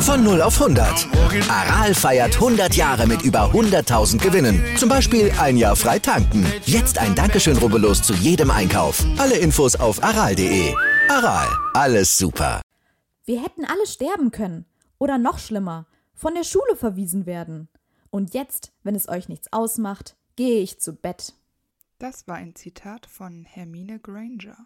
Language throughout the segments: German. Von 0 auf 100. Aral feiert 100 Jahre mit über 100.000 Gewinnen. Zum Beispiel ein Jahr frei tanken. Jetzt ein Dankeschön, rubbellos zu jedem Einkauf. Alle Infos auf aral.de. Aral, alles super. Wir hätten alle sterben können. Oder noch schlimmer, von der Schule verwiesen werden. Und jetzt, wenn es euch nichts ausmacht, gehe ich zu Bett. Das war ein Zitat von Hermine Granger.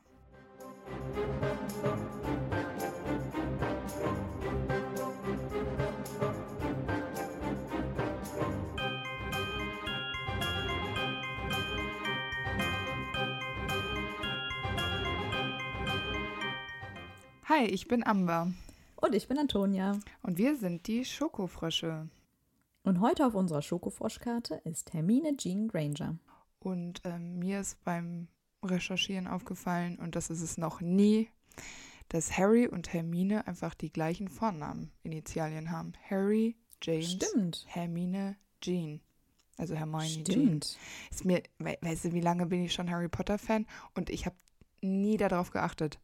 Hi, ich bin Amber. Und ich bin Antonia. Und wir sind die Schokofrösche. Und heute auf unserer Schokofroschkarte ist Hermine Jean Granger. Und mir ist beim Recherchieren aufgefallen, und das ist es noch nie, dass Harry und Hermine einfach die gleichen Vornamen, Initialien haben. Harry, James, stimmt. Hermine, Jean. Also Hermione, stimmt. Jean. Ist mir, weißt du, wie lange bin ich schon Harry Potter-Fan? Und ich habe nie darauf geachtet.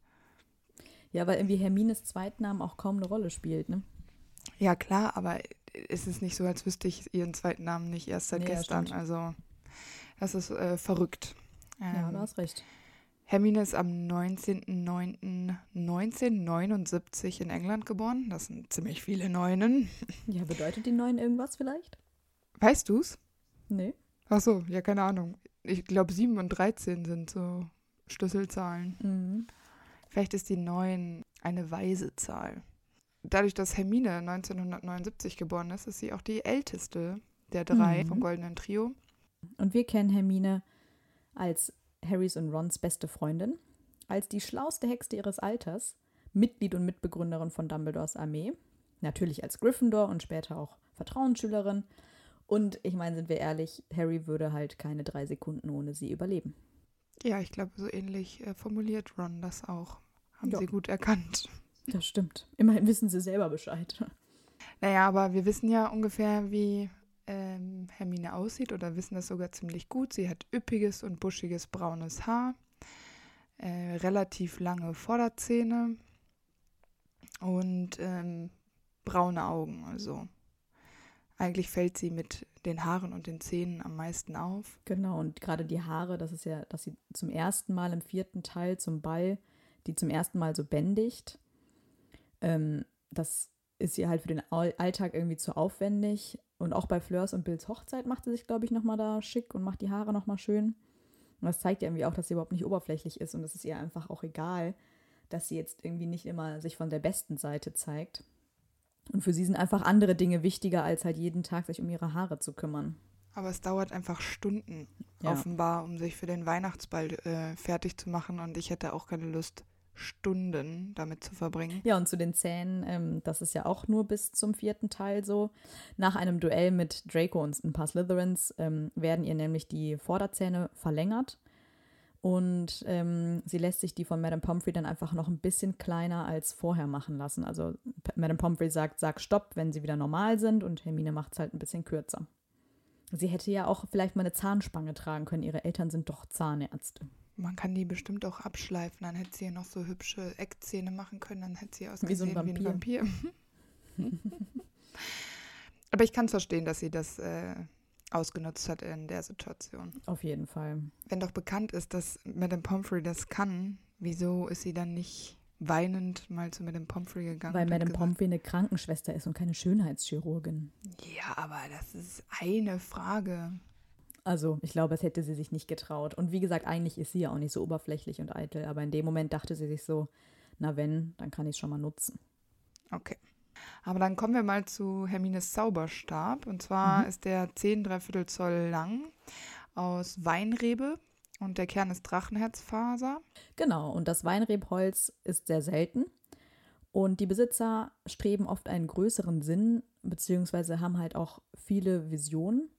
Ja, weil irgendwie Hermines Zweitnamen auch kaum eine Rolle spielt, ne? Ja, klar, aber es ist nicht so, als wüsste ich ihren zweiten Namen nicht erst seit gestern. Stimmt. Also, das ist verrückt. Ja, du hast recht. Hermine ist am 19.09.1979 in England geboren. Das sind ziemlich viele Neunen. Ja, bedeutet die Neun irgendwas vielleicht? Weißt du's? Nee. Ach so, ja, keine Ahnung. Ich glaube, 7 und 13 sind so Schlüsselzahlen. Mhm. Vielleicht ist die 9 eine weise Zahl. Dadurch, dass Hermine 1979 geboren ist, ist sie auch die älteste der drei vom Goldenen Trio. Und wir kennen Hermine als Harrys und Rons beste Freundin, als die schlauste Hexe ihres Alters, Mitglied und Mitbegründerin von Dumbledores Armee, natürlich als Gryffindor und später auch Vertrauensschülerin. Und ich meine, sind wir ehrlich, Harry würde halt keine 3 Sekunden ohne sie überleben. Ja, ich glaube, so ähnlich formuliert Ron das auch. Haben sie gut erkannt. Das stimmt. Immerhin wissen sie selber Bescheid. Naja, aber wir wissen ja ungefähr, wie Hermine aussieht oder wissen das sogar ziemlich gut. Sie hat üppiges und buschiges braunes Haar, relativ lange Vorderzähne und braune Augen. Also eigentlich fällt sie mit den Haaren und den Zähnen am meisten auf. Genau, und gerade die Haare, das ist ja, dass sie zum ersten Mal im 4. Teil zum Ball, die zum ersten Mal so bändigt. Das ist ihr halt für den Alltag irgendwie zu aufwendig. Und auch bei Fleurs und Bills Hochzeit macht sie sich, glaube ich, nochmal da schick und macht die Haare nochmal schön. Und das zeigt ja irgendwie auch, dass sie überhaupt nicht oberflächlich ist. Und es ist ihr einfach auch egal, dass sie jetzt irgendwie nicht immer sich von der besten Seite zeigt. Und für sie sind einfach andere Dinge wichtiger, als halt jeden Tag sich um ihre Haare zu kümmern. Aber es dauert einfach Stunden, offenbar, um sich für den Weihnachtsball fertig zu machen. Und ich hätte auch keine Lust, Stunden damit zu verbringen. Ja, und zu den Zähnen, das ist ja auch nur bis zum 4. Teil so. Nach einem Duell mit Draco und ein paar Slytherins werden ihr nämlich die Vorderzähne verlängert. Und sie lässt sich die von Madame Pomfrey dann einfach noch ein bisschen kleiner als vorher machen lassen. Also Madame Pomfrey sagt, sag Stopp, wenn sie wieder normal sind. Und Hermine macht es halt ein bisschen kürzer. Sie hätte ja auch vielleicht mal eine Zahnspange tragen können. Ihre Eltern sind doch Zahnärzte. Man kann die bestimmt auch abschleifen. Dann hätte sie ja noch so hübsche Eckzähne machen können. Dann hätte sie ausgesehen wie ein Vampir. Aber ich kann es verstehen, dass sie das ausgenutzt hat in der Situation. Auf jeden Fall. Wenn doch bekannt ist, dass Madame Pomfrey das kann, wieso ist sie dann nicht weinend mal zu Madame Pomfrey gegangen? Weil Madame Pomfrey eine Krankenschwester ist und keine Schönheitschirurgin. Ja, aber das ist eine Frage. Also, ich glaube, das hätte sie sich nicht getraut. Und wie gesagt, eigentlich ist sie ja auch nicht so oberflächlich und eitel. Aber in dem Moment dachte sie sich so, na wenn, dann kann ich es schon mal nutzen. Okay. Aber dann kommen wir mal zu Hermines Zauberstab. Und zwar ist der 10 3/4 Zoll lang aus Weinrebe und der Kern ist Drachenherzfaser. Genau, und das Weinrebholz ist sehr selten. Und die Besitzer streben oft einen größeren Sinn beziehungsweise haben halt auch viele Visionen.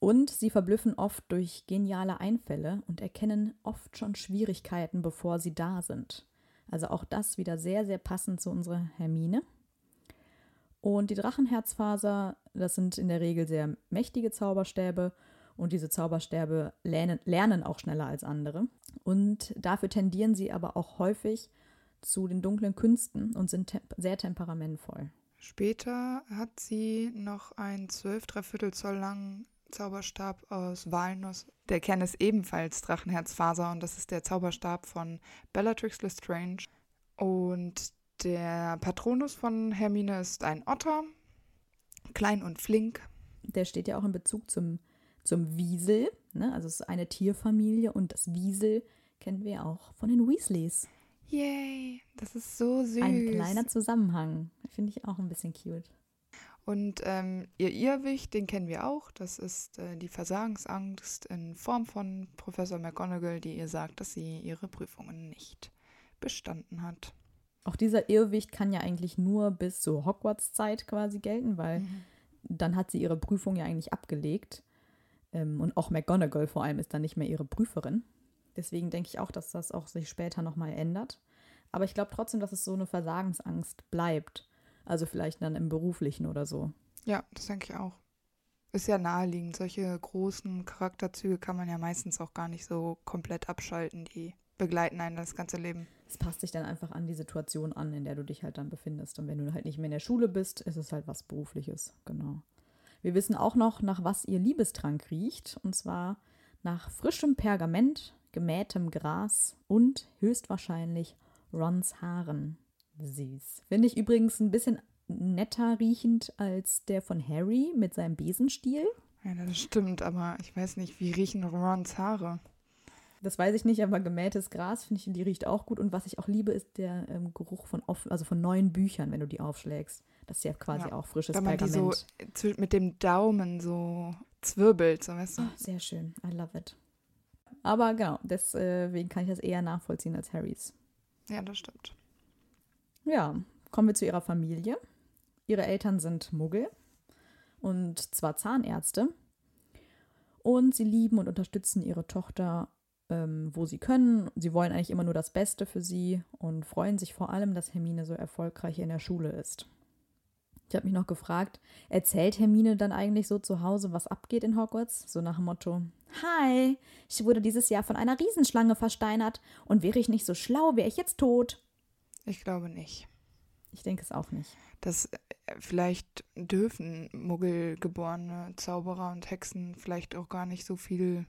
Und sie verblüffen oft durch geniale Einfälle und erkennen oft schon Schwierigkeiten, bevor sie da sind. Also auch das wieder sehr, sehr passend zu unserer Hermine. Und die Drachenherzfaser, das sind in der Regel sehr mächtige Zauberstäbe. Und diese Zauberstäbe lernen auch schneller als andere. Und dafür tendieren sie aber auch häufig zu den dunklen Künsten und sind sehr temperamentvoll. Später hat sie noch einen 12,75 Zoll langen Zauberstab aus Walnuss. Der Kern ist ebenfalls Drachenherzfaser und das ist der Zauberstab von Bellatrix Lestrange. Und der Patronus von Hermine ist ein Otter, klein und flink. Der steht ja auch in Bezug zum Wiesel, ne? Also es ist eine Tierfamilie und das Wiesel kennen wir auch von den Weasleys. Yay, das ist so süß. Ein kleiner Zusammenhang, finde ich auch ein bisschen cute. Und ihr Irrwicht, den kennen wir auch, das ist die Versagensangst in Form von Professor McGonagall, die ihr sagt, dass sie ihre Prüfungen nicht bestanden hat. Auch dieser Irrwicht kann ja eigentlich nur bis zur Hogwarts-Zeit quasi gelten, weil dann hat sie ihre Prüfung ja eigentlich abgelegt. Und auch McGonagall vor allem ist dann nicht mehr ihre Prüferin. Deswegen denke ich auch, dass das auch sich später nochmal ändert. Aber ich glaube trotzdem, dass es so eine Versagensangst bleibt. Also vielleicht dann im Beruflichen oder so. Ja, das denke ich auch. Ist ja naheliegend. Solche großen Charakterzüge kann man ja meistens auch gar nicht so komplett abschalten. Die begleiten einen das ganze Leben. Es passt sich dann einfach an die Situation an, in der du dich halt dann befindest. Und wenn du halt nicht mehr in der Schule bist, ist es halt was Berufliches. Genau. Wir wissen auch noch, nach was ihr Liebestrank riecht. Und zwar nach frischem Pergament, gemähtem Gras und höchstwahrscheinlich Rons Haaren. Süß. Finde ich übrigens ein bisschen netter riechend als der von Harry mit seinem Besenstiel. Ja, das stimmt, aber ich weiß nicht, wie riechen Rons Haare? Das weiß ich nicht, aber gemähtes Gras, finde ich, die riecht auch gut. Und was ich auch liebe, ist der Geruch von neuen Büchern, wenn du die aufschlägst. Das ist ja quasi auch frisches Pergament. Wenn man die so mit dem Daumen so zwirbelt, so weißt du. Oh, sehr schön, I love it. Aber genau, deswegen kann ich das eher nachvollziehen als Harrys. Ja, das stimmt. Ja, kommen wir zu ihrer Familie. Ihre Eltern sind Muggel und zwar Zahnärzte. Und sie lieben und unterstützen ihre Tochter, wo sie können. Sie wollen eigentlich immer nur das Beste für sie und freuen sich vor allem, dass Hermine so erfolgreich in der Schule ist. Ich habe mich noch gefragt, erzählt Hermine dann eigentlich so zu Hause, was abgeht in Hogwarts? So nach dem Motto, hi, ich wurde dieses Jahr von einer Riesenschlange versteinert und wäre ich nicht so schlau, wäre ich jetzt tot. Ich glaube nicht. Ich denke es auch nicht. Vielleicht dürfen muggelgeborene Zauberer und Hexen vielleicht auch gar nicht so viel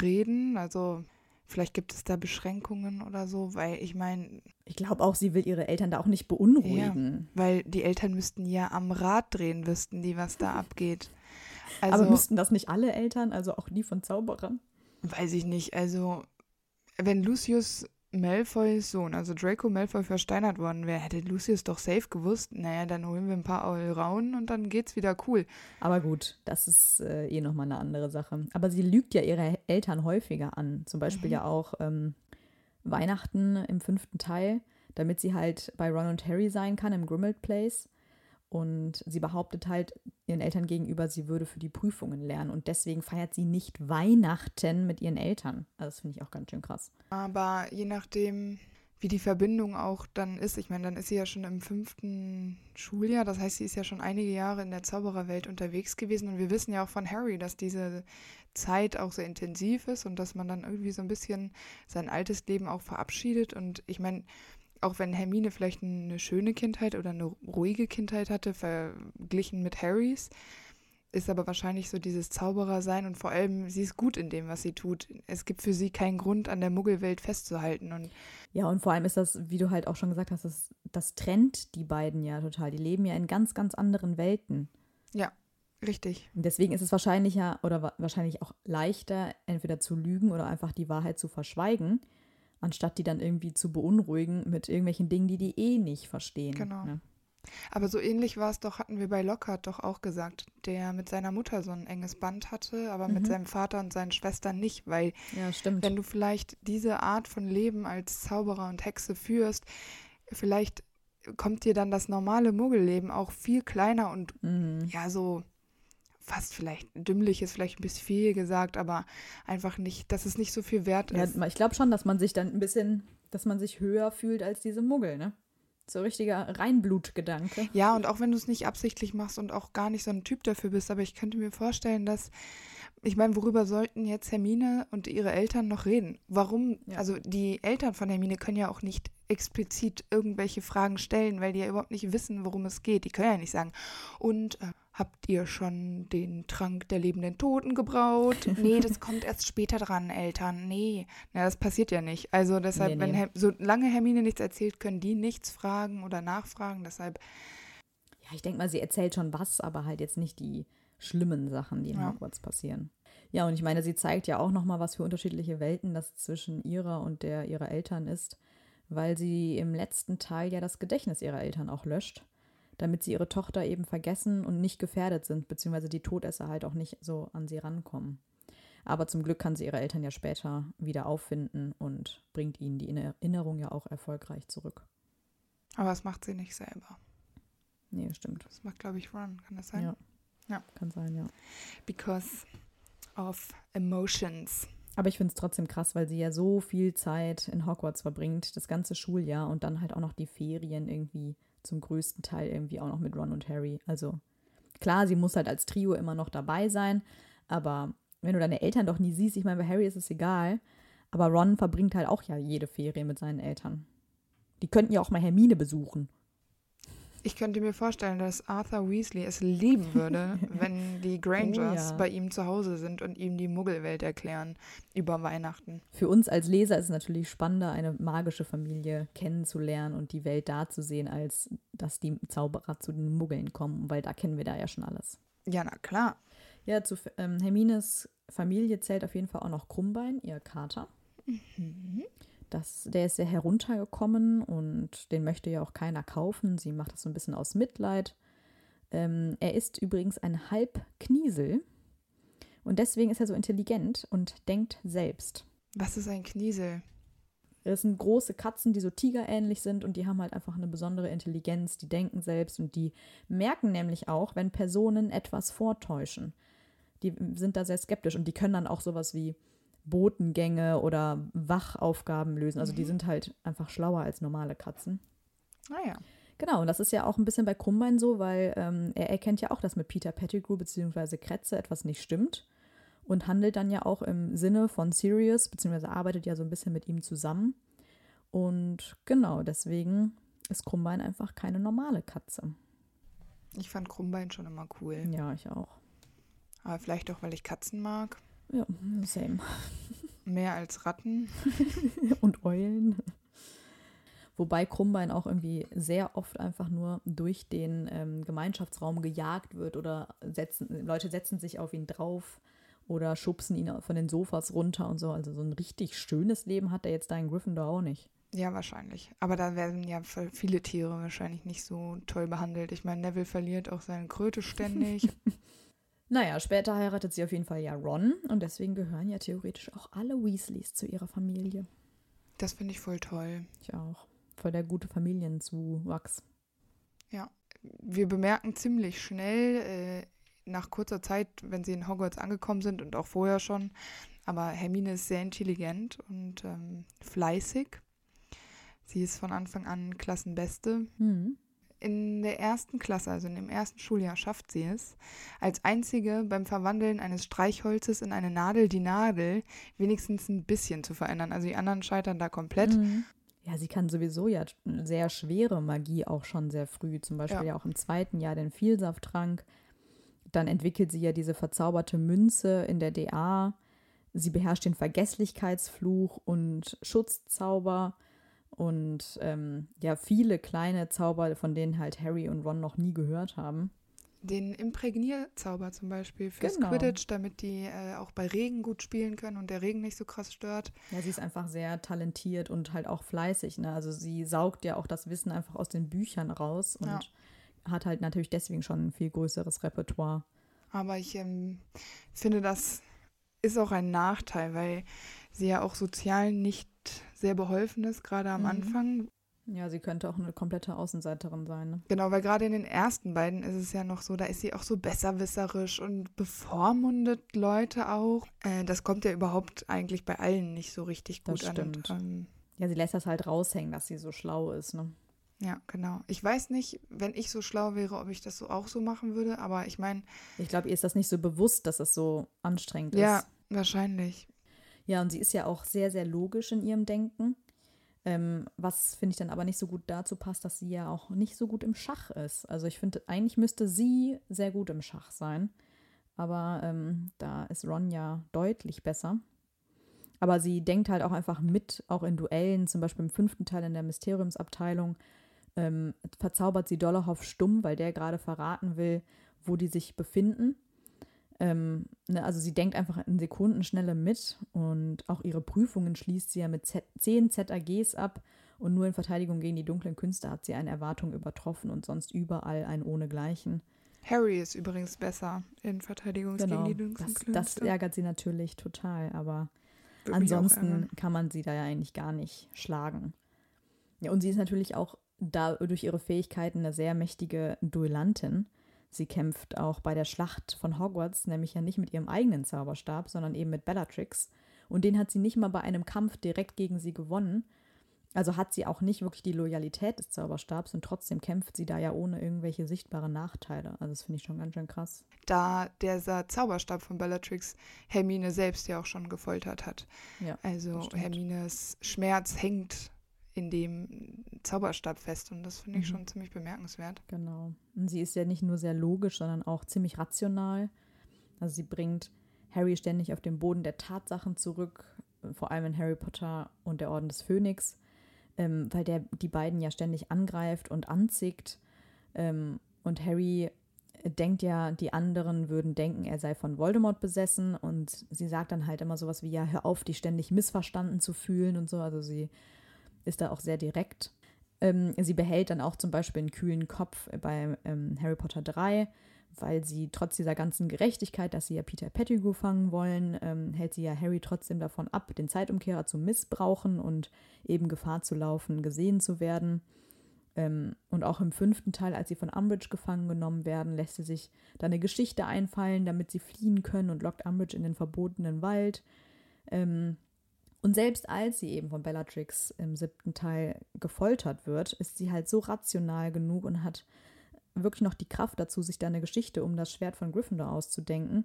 reden. Also vielleicht gibt es da Beschränkungen oder so, weil ich meine... Ich glaube auch, sie will ihre Eltern da auch nicht beunruhigen. Ja, weil die Eltern müssten ja am Rad drehen, wüssten die, was da abgeht. Also, aber müssten das nicht alle Eltern, also auch die von Zauberern? Weiß ich nicht. Also wenn Lucius Malfoys Sohn, also Draco Malfoy, versteinert worden wäre, hätte Lucius doch safe gewusst, naja, dann holen wir ein paar Aulraunen und dann geht's wieder cool. Aber gut, das ist nochmal eine andere Sache. Aber sie lügt ja ihre Eltern häufiger an, zum Beispiel ja auch Weihnachten im 5. Teil, damit sie halt bei Ron und Harry sein kann im Grimmauld Place. Und sie behauptet halt ihren Eltern gegenüber, sie würde für die Prüfungen lernen. Und deswegen feiert sie nicht Weihnachten mit ihren Eltern. Also das finde ich auch ganz schön krass. Aber je nachdem, wie die Verbindung auch dann ist. Ich meine, dann ist sie ja schon im 5. Schuljahr. Das heißt, sie ist ja schon einige Jahre in der Zaubererwelt unterwegs gewesen. Und wir wissen ja auch von Harry, dass diese Zeit auch sehr intensiv ist. Und dass man dann irgendwie so ein bisschen sein altes Leben auch verabschiedet. Und ich meine... Auch wenn Hermine vielleicht eine schöne Kindheit oder eine ruhige Kindheit hatte, verglichen mit Harrys, ist aber wahrscheinlich so dieses Zauberersein und vor allem, sie ist gut in dem, was sie tut. Es gibt für sie keinen Grund, an der Muggelwelt festzuhalten. Und vor allem ist das, wie du halt auch schon gesagt hast, das trennt die beiden ja total. Die leben ja in ganz, ganz anderen Welten. Ja, richtig. Und deswegen ist es wahrscheinlich auch leichter, entweder zu lügen oder einfach die Wahrheit zu verschweigen, anstatt die dann irgendwie zu beunruhigen mit irgendwelchen Dingen, die eh nicht verstehen. Genau. Ne? Aber so ähnlich war es doch, hatten wir bei Lockhart doch auch gesagt, der mit seiner Mutter so ein enges Band hatte, aber mit seinem Vater und seinen Schwestern nicht, weil wenn du vielleicht diese Art von Leben als Zauberer und Hexe führst, vielleicht kommt dir dann das normale Muggelleben auch viel kleiner und ja, so fast vielleicht dümmlich ist, vielleicht ein bisschen viel gesagt, aber einfach nicht, dass es nicht so viel wert ist. Ja, ich glaube schon, dass man sich dann ein bisschen, dass man sich höher fühlt als diese Muggel, ne? So richtiger Reinblutgedanke. Ja, und auch wenn du es nicht absichtlich machst und auch gar nicht so ein Typ dafür bist, aber ich könnte mir vorstellen, dass, ich meine, worüber sollten jetzt Hermine und ihre Eltern noch reden? Warum, ja. Also die Eltern von Hermine können ja auch nicht explizit irgendwelche Fragen stellen, weil die ja überhaupt nicht wissen, worum es geht. Die können ja nicht sagen, und habt ihr schon den Trank der lebenden Toten gebraut? Nee, das kommt erst später dran, Eltern. Nee, na, das passiert ja nicht. Also deshalb, nee. Wenn solange Hermine nichts erzählt, können die nichts fragen oder nachfragen. Deshalb. Ja, ich denke mal, sie erzählt schon was, aber halt jetzt nicht die schlimmen Sachen, die in Hogwarts passieren. Ja, und ich meine, sie zeigt ja auch nochmal, was für unterschiedliche Welten das zwischen ihrer und der ihrer Eltern ist, weil sie im letzten Teil ja das Gedächtnis ihrer Eltern auch löscht, damit sie ihre Tochter eben vergessen und nicht gefährdet sind, beziehungsweise die Todesser halt auch nicht so an sie rankommen. Aber zum Glück kann sie ihre Eltern ja später wieder auffinden und bringt ihnen die Erinnerung ja auch erfolgreich zurück. Aber das macht sie nicht selber. Nee, stimmt. Das macht, glaube ich, Ron, kann das sein? Ja. Kann sein, ja. Because of emotions. Aber ich finde es trotzdem krass, weil sie ja so viel Zeit in Hogwarts verbringt, das ganze Schuljahr und dann halt auch noch die Ferien irgendwie zum größten Teil irgendwie auch noch mit Ron und Harry. Also klar, sie muss halt als Trio immer noch dabei sein, aber wenn du deine Eltern doch nie siehst, ich meine, bei Harry ist es egal, aber Ron verbringt halt auch ja jede Ferien mit seinen Eltern. Die könnten ja auch mal Hermine besuchen. Ich könnte mir vorstellen, dass Arthur Weasley es lieben würde, wenn die Grangers bei ihm zu Hause sind und ihm die Muggelwelt erklären über Weihnachten. Für uns als Leser ist es natürlich spannender, eine magische Familie kennenzulernen und die Welt da zu sehen, als dass die Zauberer zu den Muggeln kommen, weil da kennen wir da ja schon alles. Ja, na klar. Ja, zu Hermines Familie zählt auf jeden Fall auch noch Krummbein, ihr Kater. Mhm. Der ist sehr heruntergekommen und den möchte ja auch keiner kaufen. Sie macht das so ein bisschen aus Mitleid. Er ist übrigens ein Halbkniesel und deswegen ist er so intelligent und denkt selbst. Was ist ein Kniesel? Das sind große Katzen, die so tigerähnlich sind und die haben halt einfach eine besondere Intelligenz. Die denken selbst und die merken nämlich auch, wenn Personen etwas vortäuschen. Die sind da sehr skeptisch und die können dann auch sowas wie Botengänge oder Wachaufgaben lösen. Also die sind halt einfach schlauer als normale Katzen. Naja. Genau, und das ist ja auch ein bisschen bei Krummbein so, weil er erkennt ja auch, dass mit Peter Pettigrew bzw. Kretze etwas nicht stimmt und handelt dann ja auch im Sinne von Sirius bzw. arbeitet ja so ein bisschen mit ihm zusammen. Und genau, deswegen ist Krummbein einfach keine normale Katze. Ich fand Krummbein schon immer cool. Ja, ich auch. Aber vielleicht auch, weil ich Katzen mag. Ja, same. Mehr als Ratten. Und Eulen. Wobei Krummbein auch irgendwie sehr oft einfach nur durch den Gemeinschaftsraum gejagt wird oder Leute setzen sich auf ihn drauf oder schubsen ihn von den Sofas runter und so. Also so ein richtig schönes Leben hat er jetzt da in Gryffindor auch nicht. Ja, wahrscheinlich. Aber da werden ja viele Tiere wahrscheinlich nicht so toll behandelt. Ich meine, Neville verliert auch seine Kröte ständig. Naja, später heiratet sie auf jeden Fall ja Ron und deswegen gehören ja theoretisch auch alle Weasleys zu ihrer Familie. Das finde ich voll toll. Ich auch. Voll der gute Familienzuwachs. Ja, wir bemerken ziemlich schnell, nach kurzer Zeit, wenn sie in Hogwarts angekommen sind und auch vorher schon, aber Hermine ist sehr intelligent und fleißig. Sie ist von Anfang an Klassenbeste. Mhm. In der ersten Klasse, also in dem ersten Schuljahr, schafft sie es, als einzige beim Verwandeln eines Streichholzes in eine Nadel die Nadel wenigstens ein bisschen zu verändern. Also die anderen scheitern da komplett. Mhm. Ja, sie kann sowieso ja sehr schwere Magie auch schon sehr früh, zum Beispiel ja auch im zweiten Jahr den Vielsafttrank. Dann entwickelt sie ja diese verzauberte Münze in der DA. Sie beherrscht den Vergesslichkeitsfluch und Schutzzauber. Und ja, viele kleine Zauber, von denen halt Harry und Ron noch nie gehört haben. Den Imprägnierzauber zum Beispiel fürs Quidditch, damit die auch bei Regen gut spielen können und der Regen nicht so krass stört. Ja, sie ist einfach sehr talentiert und halt auch fleißig, ne? Also sie saugt ja auch das Wissen einfach aus den Büchern raus und hat halt natürlich deswegen schon ein viel größeres Repertoire. Aber ich finde, das ist auch ein Nachteil, weil sie ja auch sozial nicht sehr beholfen ist, gerade am Anfang. Ja, sie könnte auch eine komplette Außenseiterin sein. Ne? Genau, weil gerade in den ersten beiden ist es ja noch so, da ist sie auch so besserwisserisch und bevormundet Leute auch. Das kommt ja überhaupt eigentlich bei allen nicht so richtig gut an. Und, ja, sie lässt das halt raushängen, dass sie so schlau ist, ne? Ja, genau. Ich weiß nicht, wenn ich so schlau wäre, ob ich das so auch so machen würde, aber ich meine... Ich glaube, ihr ist das nicht so bewusst, dass das so anstrengend ist. Ja, wahrscheinlich. Ja, und sie ist ja auch sehr, sehr logisch in ihrem Denken, was, finde ich, dann aber nicht so gut dazu passt, dass sie ja auch nicht so gut im Schach ist. Also ich finde, eigentlich müsste sie sehr gut im Schach sein, aber da ist Ron ja deutlich besser. Aber sie denkt halt auch einfach mit, auch in Duellen, zum Beispiel im 5. Teil in der Mysteriumsabteilung, verzaubert sie Dolohov stumm, weil der gerade verraten will, wo die sich befinden. Also sie denkt einfach in Sekundenschnelle mit und auch ihre Prüfungen schließt sie ja mit 10 ZAGs ab und nur in Verteidigung gegen die dunklen Künste hat sie eine Erwartung übertroffen und sonst überall ein Ohnegleichen. Harry ist übrigens besser in Verteidigung gegen die dunklen Künste. Das ärgert sie natürlich total, aber ansonsten kann man sie da ja eigentlich gar nicht schlagen. Ja, und sie ist natürlich auch durch ihre Fähigkeiten eine sehr mächtige Duellantin. Sie kämpft auch bei der Schlacht von Hogwarts, nämlich ja nicht mit ihrem eigenen Zauberstab, sondern eben mit Bellatrix. Und den hat sie nicht mal bei einem Kampf direkt gegen sie gewonnen. Also hat sie auch nicht wirklich die Loyalität des Zauberstabs und trotzdem kämpft sie da ja ohne irgendwelche sichtbaren Nachteile. Also das finde ich schon ganz schön krass. Da dieser Zauberstab von Bellatrix Hermine selbst ja auch schon gefoltert hat. Ja, also Hermines Schmerz hängt in dem Zauberstab fest und das finde ich schon ziemlich bemerkenswert. Genau. Und sie ist ja nicht nur sehr logisch, sondern auch ziemlich rational. Also sie bringt Harry ständig auf den Boden der Tatsachen zurück, vor allem in Harry Potter und der Orden des Phönix. Weil der die beiden ja ständig angreift und anzickt. Und Harry denkt ja, die anderen würden denken, er sei von Voldemort besessen. Und sie sagt dann halt immer sowas wie, ja, hör auf, dich ständig missverstanden zu fühlen und so. Also sie ist da auch sehr direkt. Sie behält dann auch zum Beispiel einen kühlen Kopf bei Harry Potter 3, weil sie trotz dieser ganzen Gerechtigkeit, dass sie ja Peter Pettigrew fangen wollen, hält sie ja Harry trotzdem davon ab, den Zeitumkehrer zu missbrauchen und eben Gefahr zu laufen, gesehen zu werden. Und auch im 5. Teil, als sie von Umbridge gefangen genommen werden, lässt sie sich da eine Geschichte einfallen, damit sie fliehen können und lockt Umbridge in den verbotenen Wald. Und selbst als sie eben von Bellatrix im 7. Teil gefoltert wird, ist sie halt so rational genug und hat wirklich noch die Kraft dazu, sich da eine Geschichte um das Schwert von Gryffindor auszudenken.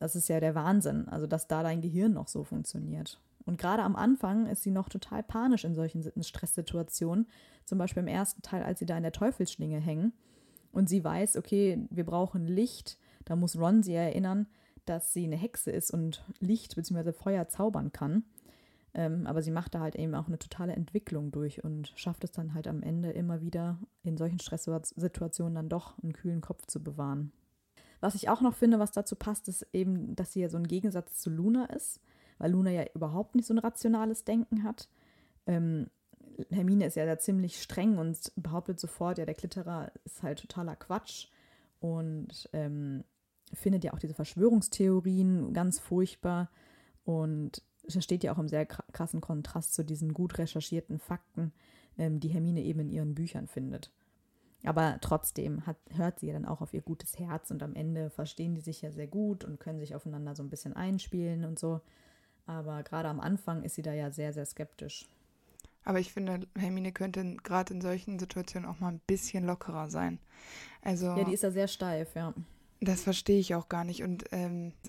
Das ist ja der Wahnsinn, also dass da dein Gehirn noch so funktioniert. Und gerade am Anfang ist sie noch total panisch in solchen Stresssituationen, zum Beispiel im 1. Teil, als sie da in der Teufelsschlinge hängen und sie weiß, okay, wir brauchen Licht, da muss Ron sie erinnern, dass sie eine Hexe ist und Licht bzw. Feuer zaubern kann. Aber sie macht da halt eben auch eine totale Entwicklung durch und schafft es dann halt am Ende immer wieder in solchen Stresssituationen dann doch einen kühlen Kopf zu bewahren. Was ich auch noch finde, was dazu passt, ist eben, dass sie ja so ein Gegensatz zu Luna ist, weil Luna ja überhaupt nicht so ein rationales Denken hat. Hermine ist ja da ziemlich streng und behauptet sofort, ja, der Klitterer ist halt totaler Quatsch und findet ja auch diese Verschwörungstheorien ganz furchtbar und das steht ja auch im sehr krassen Kontrast zu diesen gut recherchierten Fakten, die Hermine eben in ihren Büchern findet. Aber trotzdem hört sie ja dann auch auf ihr gutes Herz und am Ende verstehen die sich ja sehr gut und können sich aufeinander so ein bisschen einspielen und so. Aber gerade am Anfang ist sie da ja sehr, sehr skeptisch. Aber ich finde, Hermine könnte gerade in solchen Situationen auch mal ein bisschen lockerer sein. Also ja, die ist da sehr steif, ja. Das verstehe ich auch gar nicht und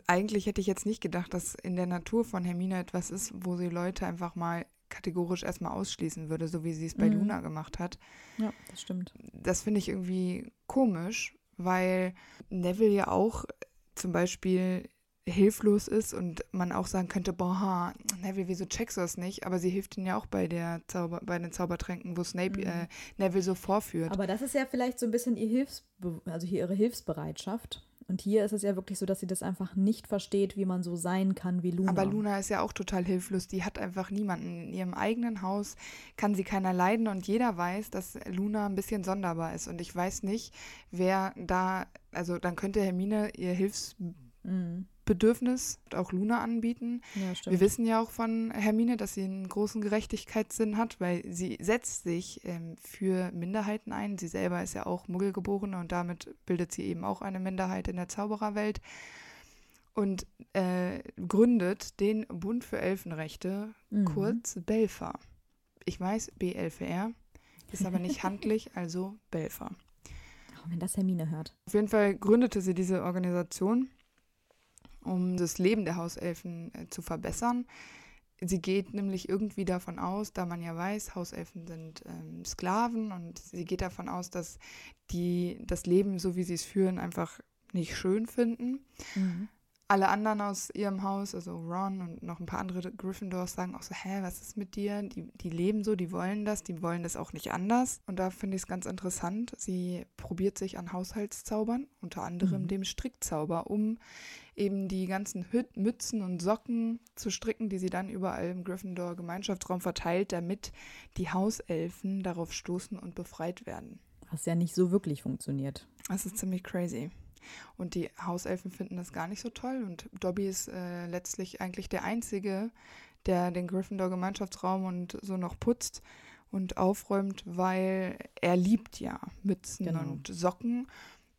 eigentlich hätte ich jetzt nicht gedacht, dass in der Natur von Hermine etwas ist, wo sie Leute einfach mal kategorisch erstmal ausschließen würde, so wie sie es bei Luna gemacht hat. Ja, das stimmt. Das finde ich irgendwie komisch, weil Neville ja auch zum Beispiel hilflos ist und man auch sagen könnte, boah, Neville, wieso checkst du das nicht? Aber sie hilft ihnen ja auch bei den Zaubertränken, wo Snape Neville so vorführt. Aber das ist ja vielleicht so ein bisschen ihre Hilfsbereitschaft. Und hier ist es ja wirklich so, dass sie das einfach nicht versteht, wie man so sein kann wie Luna. Aber Luna ist ja auch total hilflos. Die hat einfach niemanden. In ihrem eigenen Haus kann sie keiner leiden und jeder weiß, dass Luna ein bisschen sonderbar ist. Und ich weiß nicht, wer da, also dann könnte Hermine ihr Hilfsbereitschaft Bedürfnis auch Luna anbieten. Ja, stimmt. Wir wissen ja auch von Hermine, dass sie einen großen Gerechtigkeitssinn hat, weil sie setzt sich für Minderheiten ein. Sie selber ist ja auch Muggelgeborene und damit bildet sie eben auch eine Minderheit in der Zaubererwelt und gründet den Bund für Elfenrechte, kurz BELFER. Ich weiß, BLFR, ist aber nicht handlich, also BELFER. Oh, wenn das Hermine hört. Auf jeden Fall gründete sie diese Organisation, um das Leben der Hauselfen zu verbessern. Sie geht nämlich irgendwie davon aus, da man ja weiß, Hauselfen sind Sklaven, und sie geht davon aus, dass die das Leben, so wie sie es führen, einfach nicht schön finden. Mhm. Alle anderen aus ihrem Haus, also Ron und noch ein paar andere Gryffindors, sagen auch so, hä, was ist mit dir? Die leben so, die wollen das auch nicht anders. Und da finde ich es ganz interessant. Sie probiert sich an Haushaltszaubern, unter anderem dem Strickzauber, um eben die ganzen Mützen und Socken zu stricken, die sie dann überall im Gryffindor-Gemeinschaftsraum verteilt, damit die Hauselfen darauf stoßen und befreit werden. Was ja nicht so wirklich funktioniert. Das ist ziemlich crazy. Und die Hauselfen finden das gar nicht so toll, und Dobby ist letztlich eigentlich der Einzige, der den Gryffindor-Gemeinschaftsraum und so noch putzt und aufräumt, weil er liebt ja Mützen und Socken.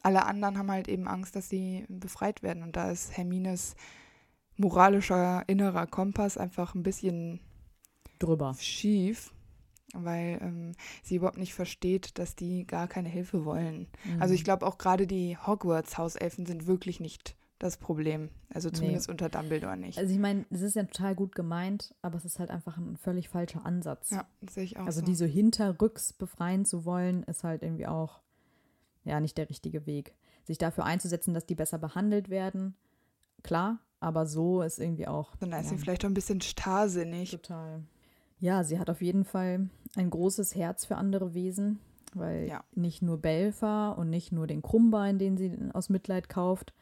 Alle anderen haben halt eben Angst, dass sie befreit werden, und da ist Hermines moralischer innerer Kompass einfach ein bisschen drüber schief, weil sie überhaupt nicht versteht, dass die gar keine Hilfe wollen. Mhm. Also ich glaube auch gerade die Hogwarts-Hauselfen sind wirklich nicht das Problem. Also zumindest unter Dumbledore nicht. Also ich meine, es ist ja total gut gemeint, aber es ist halt einfach ein völlig falscher Ansatz. Ja, sehe ich auch so. Also die so hinterrücks befreien zu wollen, ist halt irgendwie auch nicht der richtige Weg. Sich dafür einzusetzen, dass die besser behandelt werden, klar, aber so ist irgendwie auch... Dann ist sie vielleicht auch ein bisschen starrsinnig. Total. Ja, sie hat auf jeden Fall ein großes Herz für andere Wesen, weil nicht nur Belfer und nicht nur den Krummbein, den sie aus Mitleid kauft,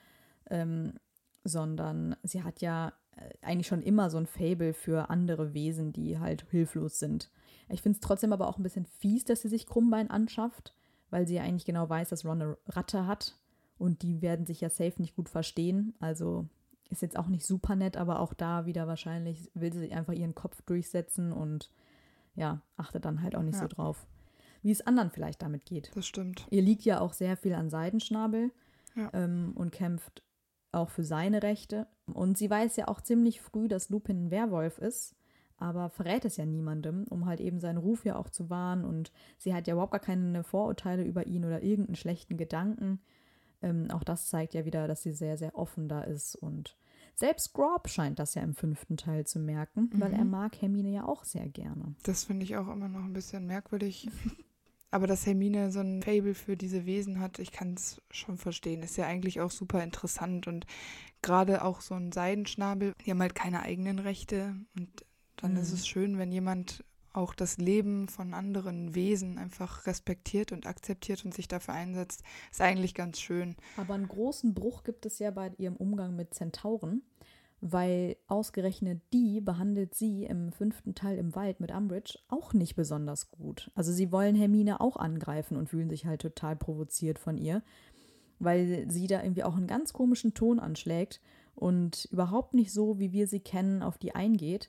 sondern sie hat ja eigentlich schon immer so ein Faible für andere Wesen, die halt hilflos sind. Ich finde es trotzdem aber auch ein bisschen fies, dass sie sich Krummbein anschafft, weil sie ja eigentlich genau weiß, dass Ron eine Ratte hat und die werden sich ja safe nicht gut verstehen, also... Ist jetzt auch nicht super nett, aber auch da wieder wahrscheinlich will sie einfach ihren Kopf durchsetzen und achtet dann halt auch nicht so drauf, wie es anderen vielleicht damit geht. Das stimmt. Ihr liegt ja auch sehr viel an Seidenschnabel und kämpft auch für seine Rechte. Und sie weiß ja auch ziemlich früh, dass Lupin ein Werwolf ist, aber verrät es ja niemandem, um halt eben seinen Ruf ja auch zu wahren. Und sie hat ja überhaupt gar keine Vorurteile über ihn oder irgendeinen schlechten Gedanken. Auch das zeigt ja wieder, dass sie sehr, sehr offen da ist. Und selbst Grob scheint das ja im 5. Teil zu merken, weil er mag Hermine ja auch sehr gerne. Das finde ich auch immer noch ein bisschen merkwürdig. Aber dass Hermine so ein Faible für diese Wesen hat, ich kann es schon verstehen. Ist ja eigentlich auch super interessant. Und gerade auch so ein Seidenschnabel, die haben halt keine eigenen Rechte. Und dann ist es schön, wenn jemand auch das Leben von anderen Wesen einfach respektiert und akzeptiert und sich dafür einsetzt, ist eigentlich ganz schön. Aber einen großen Bruch gibt es ja bei ihrem Umgang mit Zentauren, weil ausgerechnet die behandelt sie im 5. Teil im Wald mit Umbridge auch nicht besonders gut. Also sie wollen Hermine auch angreifen und fühlen sich halt total provoziert von ihr, weil sie da irgendwie auch einen ganz komischen Ton anschlägt und überhaupt nicht so, wie wir sie kennen, auf die eingeht.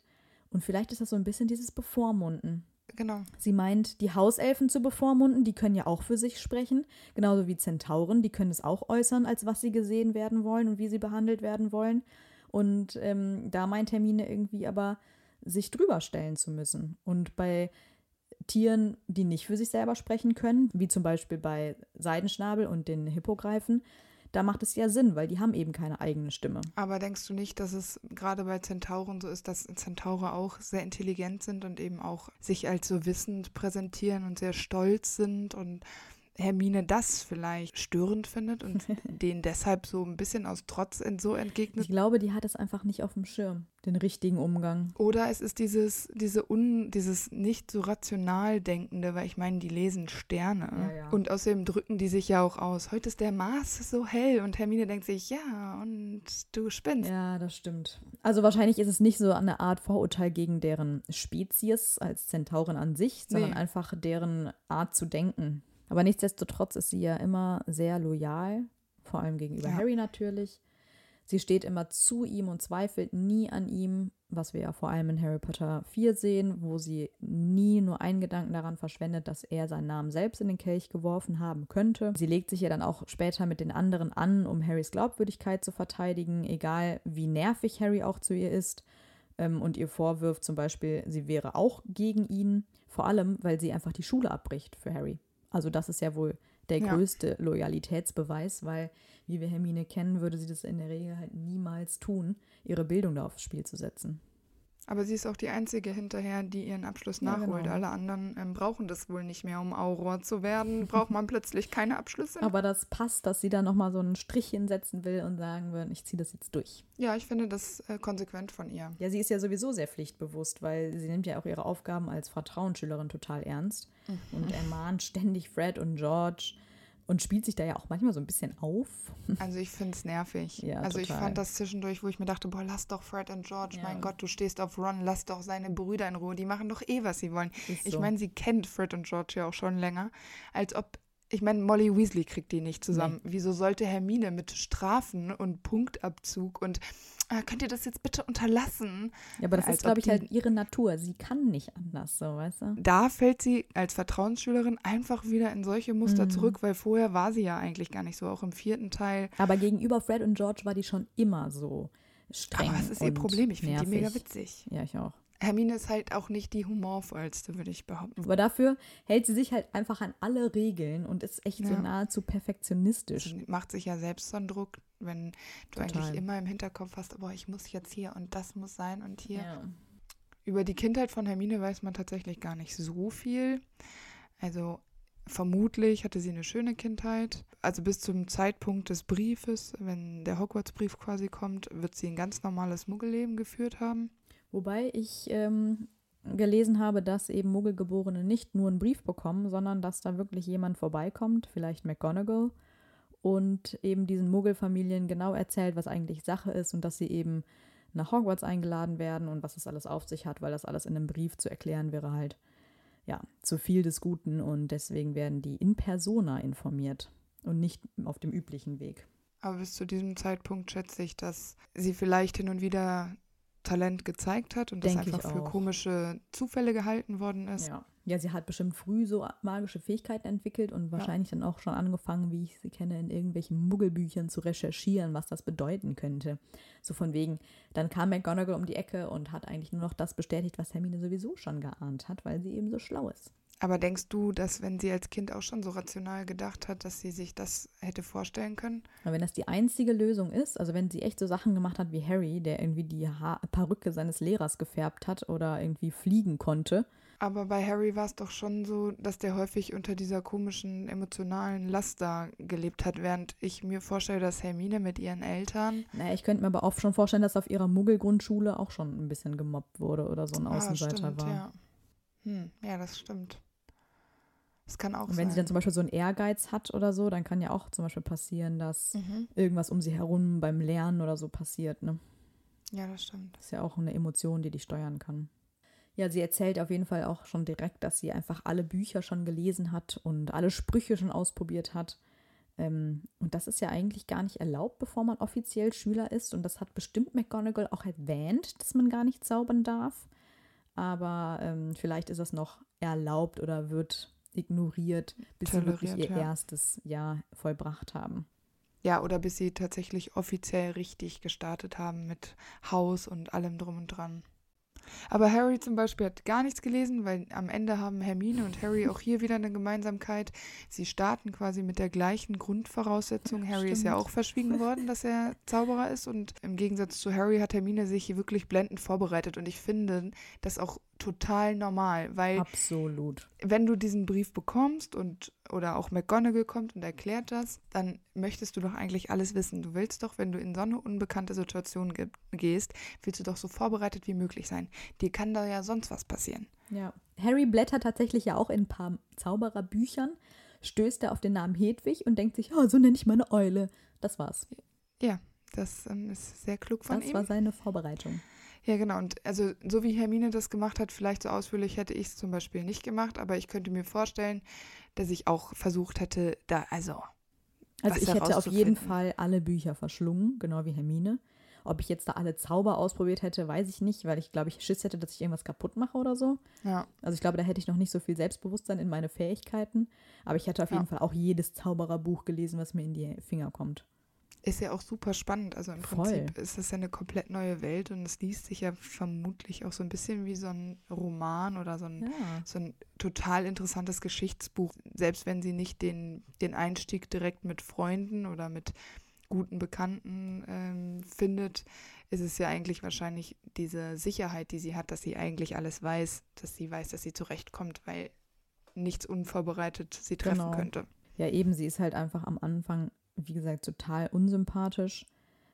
Und vielleicht ist das so ein bisschen dieses Bevormunden. Genau. Sie meint, die Hauselfen zu bevormunden, die können ja auch für sich sprechen. Genauso wie Zentauren, die können es auch äußern, als was sie gesehen werden wollen und wie sie behandelt werden wollen. Und da meint Hermine irgendwie aber, sich drüber stellen zu müssen. Und bei Tieren, die nicht für sich selber sprechen können, wie zum Beispiel bei Seidenschnabel und den Hippogreifen, da macht es ja Sinn, weil die haben eben keine eigene Stimme. Aber denkst du nicht, dass es gerade bei Zentauren so ist, dass Zentaure auch sehr intelligent sind und eben auch sich als so wissend präsentieren und sehr stolz sind und Hermine das vielleicht störend findet und denen deshalb so ein bisschen aus Trotz so entgegnet? Ich glaube, die hat es einfach nicht auf dem Schirm, den richtigen Umgang. Oder es ist dieses nicht so rational Denkende, weil ich meine, die lesen Sterne. Ja. Und außerdem drücken die sich ja auch aus. Heute ist der Mars so hell und Hermine denkt sich, ja, und du spinnst. Ja, das stimmt. Also wahrscheinlich ist es nicht so eine Art Vorurteil gegen deren Spezies als Zentauren an sich, sondern einfach deren Art zu denken. Aber nichtsdestotrotz ist sie ja immer sehr loyal, vor allem gegenüber Harry natürlich. Sie steht immer zu ihm und zweifelt nie an ihm, was wir ja vor allem in Harry Potter 4 sehen, wo sie nie nur einen Gedanken daran verschwendet, dass er seinen Namen selbst in den Kelch geworfen haben könnte. Sie legt sich ja dann auch später mit den anderen an, um Harrys Glaubwürdigkeit zu verteidigen, egal wie nervig Harry auch zu ihr ist und ihr vorwirft zum Beispiel, sie wäre auch gegen ihn, vor allem, weil sie einfach die Schule abbricht für Harry. Also das ist ja wohl der größte Loyalitätsbeweis, weil, wie wir Hermine kennen, würde sie das in der Regel halt niemals tun, ihre Bildung da aufs Spiel zu setzen. Aber sie ist auch die Einzige hinterher, die ihren Abschluss nachholt. Genau. Alle anderen brauchen das wohl nicht mehr, um Auror zu werden. Braucht man plötzlich keine Abschlüsse mehr. Aber das passt, dass sie da nochmal so einen Strich hinsetzen will und sagen will, ich ziehe das jetzt durch. Ja, ich finde das konsequent von ihr. Ja, sie ist ja sowieso sehr pflichtbewusst, weil sie nimmt ja auch ihre Aufgaben als Vertrauensschülerin total ernst und ermahnt ständig Fred und George und spielt sich da ja auch manchmal so ein bisschen auf. Also ich finde es nervig. Ja, also total. Ich fand das zwischendurch, wo ich mir dachte, boah, lass doch Fred und George, mein Gott, du stehst auf Ron, lass doch seine Brüder in Ruhe, die machen doch eh, was sie wollen. Ist so. Ich meine, sie kennt Fred und George ja auch schon länger, als ob, ich meine, Molly Weasley kriegt die nicht zusammen. Nee. Wieso sollte Hermine mit Strafen und Punktabzug und könnt ihr das jetzt bitte unterlassen? Ja, aber das ist, glaube ich, halt ihre Natur. Sie kann nicht anders, so, weißt du? Da fällt sie als Vertrauensschülerin einfach wieder in solche Muster zurück, weil vorher war sie ja eigentlich gar nicht so, auch im 4. Teil. Aber gegenüber Fred und George war die schon immer so streng. Aber was ist ihr Problem? Ich finde die mega witzig. Ja, ich auch. Hermine ist halt auch nicht die humorvollste, würde ich behaupten. Aber dafür hält sie sich halt einfach an alle Regeln und ist echt so nahezu perfektionistisch. Sie macht sich ja selbst so einen Druck, wenn du eigentlich immer im Hinterkopf hast, aber ich muss jetzt hier und das muss sein und hier. Ja. Über die Kindheit von Hermine weiß man tatsächlich gar nicht so viel. Also vermutlich hatte sie eine schöne Kindheit. Also bis zum Zeitpunkt des Briefes, wenn der Hogwarts-Brief quasi kommt, wird sie ein ganz normales Muggelleben geführt haben. Wobei ich gelesen habe, dass eben Muggelgeborene nicht nur einen Brief bekommen, sondern dass da wirklich jemand vorbeikommt, vielleicht McGonagall, und eben diesen Muggelfamilien genau erzählt, was eigentlich Sache ist und dass sie eben nach Hogwarts eingeladen werden und was das alles auf sich hat, weil das alles in einem Brief zu erklären wäre halt, ja, zu viel des Guten und deswegen werden die in persona informiert und nicht auf dem üblichen Weg. Aber bis zu diesem Zeitpunkt schätze ich, dass sie vielleicht hin und wieder Talent gezeigt hat und das einfach für komische Zufälle gehalten worden ist. Ja. Ja, sie hat bestimmt früh so magische Fähigkeiten entwickelt und wahrscheinlich dann auch schon angefangen, wie ich sie kenne, in irgendwelchen Muggelbüchern zu recherchieren, was das bedeuten könnte. So von wegen, dann kam McGonagall um die Ecke und hat eigentlich nur noch das bestätigt, was Hermine sowieso schon geahnt hat, weil sie eben so schlau ist. Aber denkst du, dass wenn sie als Kind auch schon so rational gedacht hat, dass sie sich das hätte vorstellen können? Aber wenn das die einzige Lösung ist, also wenn sie echt so Sachen gemacht hat wie Harry, der irgendwie die Perücke seines Lehrers gefärbt hat oder irgendwie fliegen konnte. Aber bei Harry war es doch schon so, dass der häufig unter dieser komischen emotionalen Last da gelebt hat, während ich mir vorstelle, dass Hermine mit ihren Eltern... Naja, ich könnte mir aber auch schon vorstellen, dass auf ihrer Muggelgrundschule auch schon ein bisschen gemobbt wurde oder so ein Außenseiter war. Ja. Ja, das stimmt. Das kann auch sein. Und wenn sie dann zum Beispiel so einen Ehrgeiz hat oder so, dann kann ja auch zum Beispiel passieren, dass irgendwas um sie herum beim Lernen oder so passiert, ne? Ja, das stimmt. Das ist ja auch eine Emotion, die dich steuern kann. Ja, sie erzählt auf jeden Fall auch schon direkt, dass sie einfach alle Bücher schon gelesen hat und alle Sprüche schon ausprobiert hat. Und das ist ja eigentlich gar nicht erlaubt, bevor man offiziell Schüler ist. Und das hat bestimmt McGonagall auch erwähnt, dass man gar nicht zaubern darf. Aber vielleicht ist das noch erlaubt oder wird ignoriert, bis sie wirklich ihr erstes Jahr vollbracht haben. Ja, oder bis sie tatsächlich offiziell richtig gestartet haben mit Haus und allem drum und dran. Aber Harry zum Beispiel hat gar nichts gelesen, weil am Ende haben Hermine und Harry auch hier wieder eine Gemeinsamkeit. Sie starten quasi mit der gleichen Grundvoraussetzung. Ja, Harry ist ja auch verschwiegen worden, dass er Zauberer ist. Und im Gegensatz zu Harry hat Hermine sich hier wirklich blendend vorbereitet. Und ich finde das auch total normal, weil wenn du diesen Brief bekommst und oder auch McGonagall kommt und erklärt das, dann möchtest du doch eigentlich alles wissen. Du willst doch, wenn du in so eine unbekannte Situation gehst, willst du doch so vorbereitet wie möglich sein. Dir kann da ja sonst was passieren. Ja, Harry blättert tatsächlich ja auch in ein paar Zaubererbüchern, stößt er auf den Namen Hedwig und denkt sich, oh, so nenne ich meine Eule. Das war's. Ja, das ist sehr klug von ihm. Das war seine Vorbereitung. Ja, genau. Und also so wie Hermine das gemacht hat, vielleicht so ausführlich hätte ich es zum Beispiel nicht gemacht, aber ich könnte mir vorstellen, dass ich auch versucht hätte, da, also Also ich hätte auf jeden Fall alle Bücher verschlungen, genau wie Hermine. Ob ich jetzt da alle Zauber ausprobiert hätte, weiß ich nicht, weil ich glaube, ich Schiss hätte, dass ich irgendwas kaputt mache oder so. Ja. Also ich glaube, da hätte ich noch nicht so viel Selbstbewusstsein in meine Fähigkeiten. Aber ich hätte auf jeden Fall auch jedes Zaubererbuch gelesen, was mir in die Finger kommt. Ist ja auch super spannend. Also im Prinzip ist das ja eine komplett neue Welt und es liest sich ja vermutlich auch so ein bisschen wie so ein Roman oder so ein total interessantes Geschichtsbuch. Selbst wenn sie nicht den Einstieg direkt mit Freunden oder mit guten Bekannten findet, ist es ja eigentlich wahrscheinlich diese Sicherheit, die sie hat, dass sie eigentlich alles weiß, dass sie zurechtkommt, weil nichts unvorbereitet sie treffen könnte. Ja, eben, sie ist halt einfach am Anfang, wie gesagt, total unsympathisch.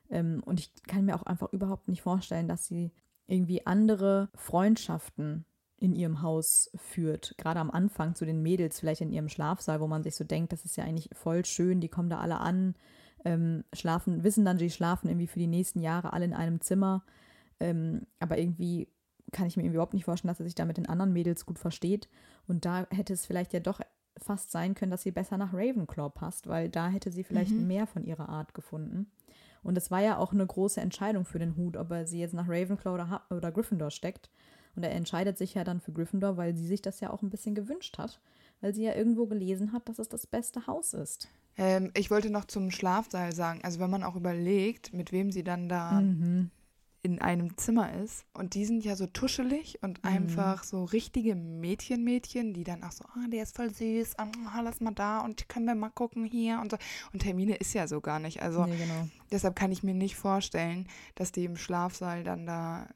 Und ich kann mir auch einfach überhaupt nicht vorstellen, dass sie irgendwie andere Freundschaften in ihrem Haus führt. Gerade am Anfang zu den Mädels, vielleicht in ihrem Schlafsaal, wo man sich so denkt, das ist ja eigentlich voll schön, die kommen da alle an, schlafen irgendwie für die nächsten Jahre alle in einem Zimmer. Aber irgendwie kann ich mir überhaupt nicht vorstellen, dass er sich da mit den anderen Mädels gut versteht. Und da hätte es vielleicht ja doch fast sein können, dass sie besser nach Ravenclaw passt, weil da hätte sie vielleicht mehr von ihrer Art gefunden. Und es war ja auch eine große Entscheidung für den Hut, ob er sie jetzt nach Ravenclaw oder Gryffindor steckt. Und er entscheidet sich ja dann für Gryffindor, weil sie sich das ja auch ein bisschen gewünscht hat, weil sie ja irgendwo gelesen hat, dass es das beste Haus ist. Ich wollte noch zum Schlafsaal sagen, also wenn man auch überlegt, mit wem sie dann da in einem Zimmer ist. Und die sind ja so tuschelig und einfach so richtige Mädchen, die dann auch so, der ist voll süß, lass mal da und können wir mal gucken hier und so. Und Hermine ist ja so gar nicht. Also deshalb kann ich mir nicht vorstellen, dass die im Schlafsaal dann da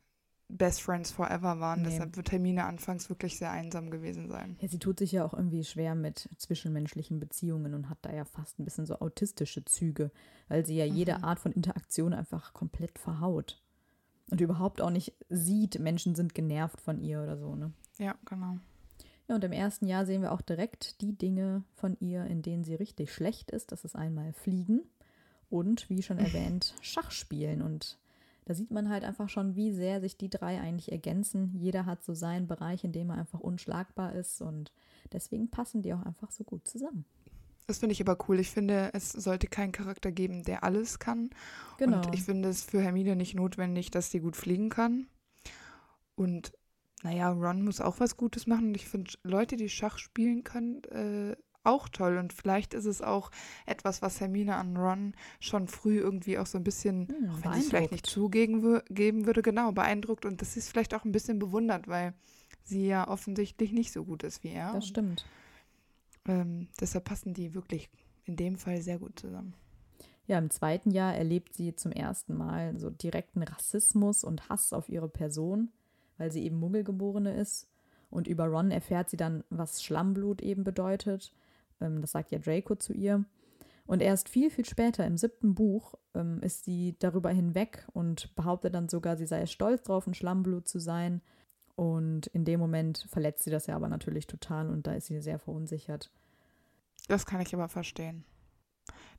Best Friends Forever waren. Nee. Deshalb wird Hermine anfangs wirklich sehr einsam gewesen sein. Ja, sie tut sich ja auch irgendwie schwer mit zwischenmenschlichen Beziehungen und hat da ja fast ein bisschen so autistische Züge, weil sie ja jede Art von Interaktion einfach komplett verhaut und überhaupt auch nicht sieht, Menschen sind genervt von ihr oder so, ne? Ja, genau. Ja, und im ersten Jahr sehen wir auch direkt die Dinge von ihr, in denen sie richtig schlecht ist. Das ist einmal Fliegen und, wie schon erwähnt, Schachspielen. Und da sieht man halt einfach schon, wie sehr sich die drei eigentlich ergänzen. Jeder hat so seinen Bereich, in dem er einfach unschlagbar ist und deswegen passen die auch einfach so gut zusammen. Das finde ich aber cool. Ich finde, es sollte keinen Charakter geben, der alles kann. Genau. Und ich finde es für Hermine nicht notwendig, dass sie gut fliegen kann. Und naja, Ron muss auch was Gutes machen. Und ich finde Leute, die Schach spielen können, auch toll. Und vielleicht ist es auch etwas, was Hermine an Ron schon früh irgendwie auch so ein bisschen, auch wenn sie es vielleicht nicht zugeben würde, beeindruckt. Und das ist vielleicht auch ein bisschen bewundert, weil sie ja offensichtlich nicht so gut ist wie er. Das stimmt. Deshalb passen die wirklich in dem Fall sehr gut zusammen. Ja, im zweiten Jahr erlebt sie zum ersten Mal so direkten Rassismus und Hass auf ihre Person, weil sie eben Muggelgeborene ist. Und über Ron erfährt sie dann, was Schlammblut eben bedeutet. Das sagt ja Draco zu ihr. Und erst viel, viel später, im 7. Buch, ist sie darüber hinweg und behauptet dann sogar, sie sei stolz drauf, ein Schlammblut zu sein. Und in dem Moment verletzt sie das ja aber natürlich total und da ist sie sehr verunsichert. Das kann ich aber verstehen.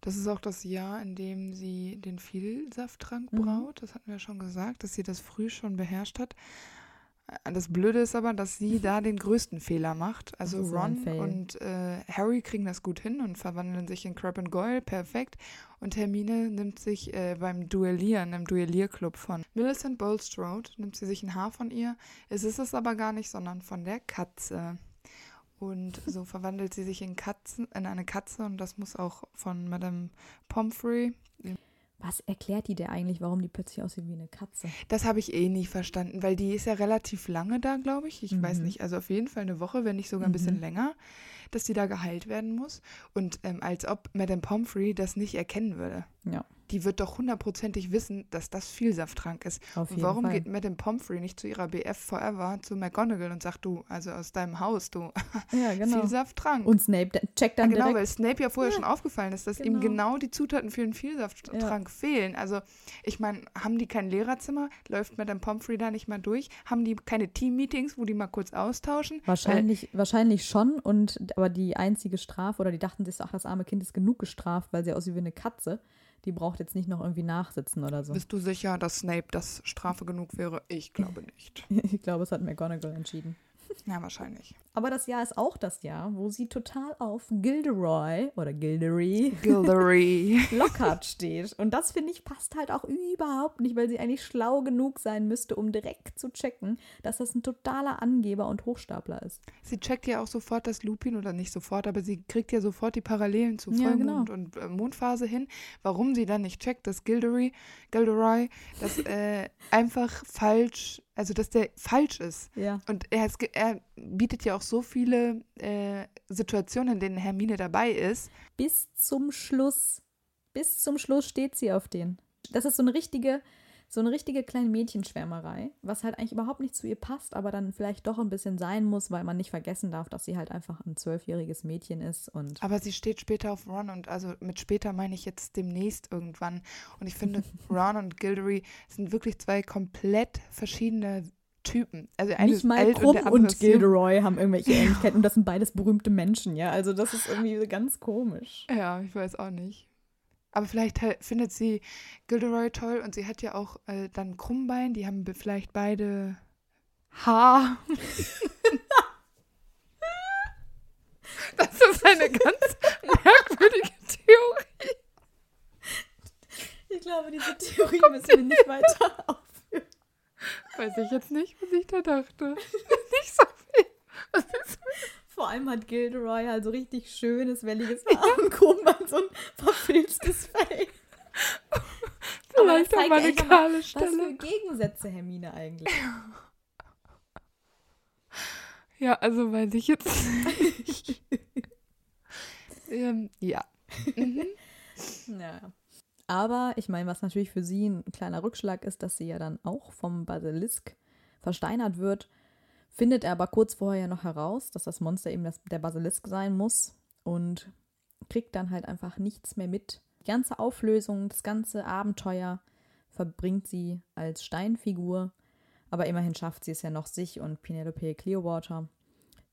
Das ist auch das Jahr, in dem sie den Vielsafttrank braut. Das hatten wir schon gesagt, dass sie das früh schon beherrscht hat. Das Blöde ist aber, dass sie da den größten Fehler macht. Also Ron und Harry kriegen das gut hin und verwandeln sich in Crab and Goyle, perfekt. Und Hermine nimmt sich beim Duellieren, im Duellierclub von Millicent Bulstrode, nimmt sie sich ein Haar von ihr. Es ist es aber gar nicht, sondern von der Katze. Und so verwandelt sie sich in eine Katze und das muss auch von Madame Pomfrey. Was erklärt die denn eigentlich, warum die plötzlich aussieht wie eine Katze? Das habe ich eh nicht verstanden, weil die ist ja relativ lange da, glaube ich. Ich weiß nicht, also auf jeden Fall eine Woche, wenn nicht sogar ein bisschen länger, dass die da geheilt werden muss. Und als ob Madame Pomfrey das nicht erkennen würde. Ja. Die wird doch hundertprozentig wissen, dass das Vielsafttrank ist. Auf jeden Warum Fall. Geht Madame Pomfrey nicht zu ihrer BF Forever, zu McGonagall und sagt, du, also aus deinem Haus, du, ja, genau. Vielsafttrank. Und Snape checkt dann direkt. Genau, weil Snape ja vorher schon aufgefallen ist, dass ihm genau die Zutaten für den Vielsafttrank fehlen. Also ich meine, haben die kein Lehrerzimmer? Läuft Madame Pomfrey da nicht mal durch? Haben die keine Team-Meetings, wo die mal kurz austauschen? Wahrscheinlich schon, aber die einzige Strafe, oder die dachten sich so, ach, das arme Kind ist genug gestraft, weil sie aussieht wie eine Katze. Die braucht jetzt nicht noch irgendwie nachsitzen oder so. Bist du sicher, dass Snape das Strafe genug wäre? Ich glaube nicht. Ich glaube, es hat McGonagall entschieden. Ja, wahrscheinlich. Aber das Jahr ist auch das Jahr, wo sie total auf Gilderoy Lockhart steht. Und das, finde ich, passt halt auch überhaupt nicht, weil sie eigentlich schlau genug sein müsste, um direkt zu checken, dass das ein totaler Angeber und Hochstapler ist. Sie checkt ja auch sofort, dass Lupin, oder nicht sofort, aber sie kriegt ja sofort die Parallelen zu Vollmond und Mondphase hin. Warum sie dann nicht checkt, dass Gilderoy das einfach falsch, also dass der falsch ist. Ja. Und er bietet ja auch so viele Situationen, in denen Hermine dabei ist. Bis zum Schluss steht sie auf den. Das ist so eine richtige kleine Mädchenschwärmerei, was halt eigentlich überhaupt nicht zu ihr passt, aber dann vielleicht doch ein bisschen sein muss, weil man nicht vergessen darf, dass sie halt einfach ein 12-jähriges Mädchen ist. Und aber sie steht später auf Ron, und also mit später meine ich jetzt demnächst irgendwann. Und ich finde, Ron und Gilderoy sind wirklich zwei komplett verschiedene Typen. Also nicht mal Krumm und Gilderoy haben irgendwelche Ähnlichkeiten, und das sind beides berühmte Menschen, ja. Also das ist irgendwie ganz komisch. Ja, ich weiß auch nicht. Aber vielleicht findet sie Gilderoy toll, und sie hat ja auch dann Krummbein. Die haben vielleicht beide Haar. Das ist eine ganz merkwürdige Theorie. Ich glaube, diese Theorie müssen wir nicht weiter aufführen. Weiß ich jetzt nicht, was ich da dachte. Nicht so viel. Was ist das? Vor allem hat Gilderoy halt so richtig schönes, welliges Haar und Krummbein, so ein verfilztes Fell. Vielleicht auch mal eine kahle Stelle. Was für Gegensätze, Hermine, eigentlich. Ja, also weiß ich jetzt nicht. Ja. Mhm. Naja. Aber ich meine, was natürlich für sie ein kleiner Rückschlag ist, dass sie ja dann auch vom Basilisk versteinert wird. Findet er aber kurz vorher ja noch heraus, dass das Monster eben der Basilisk sein muss, und kriegt dann halt einfach nichts mehr mit. Die ganze Auflösung, das ganze Abenteuer verbringt sie als Steinfigur, aber immerhin schafft sie es ja noch, sich und Penelope Clearwater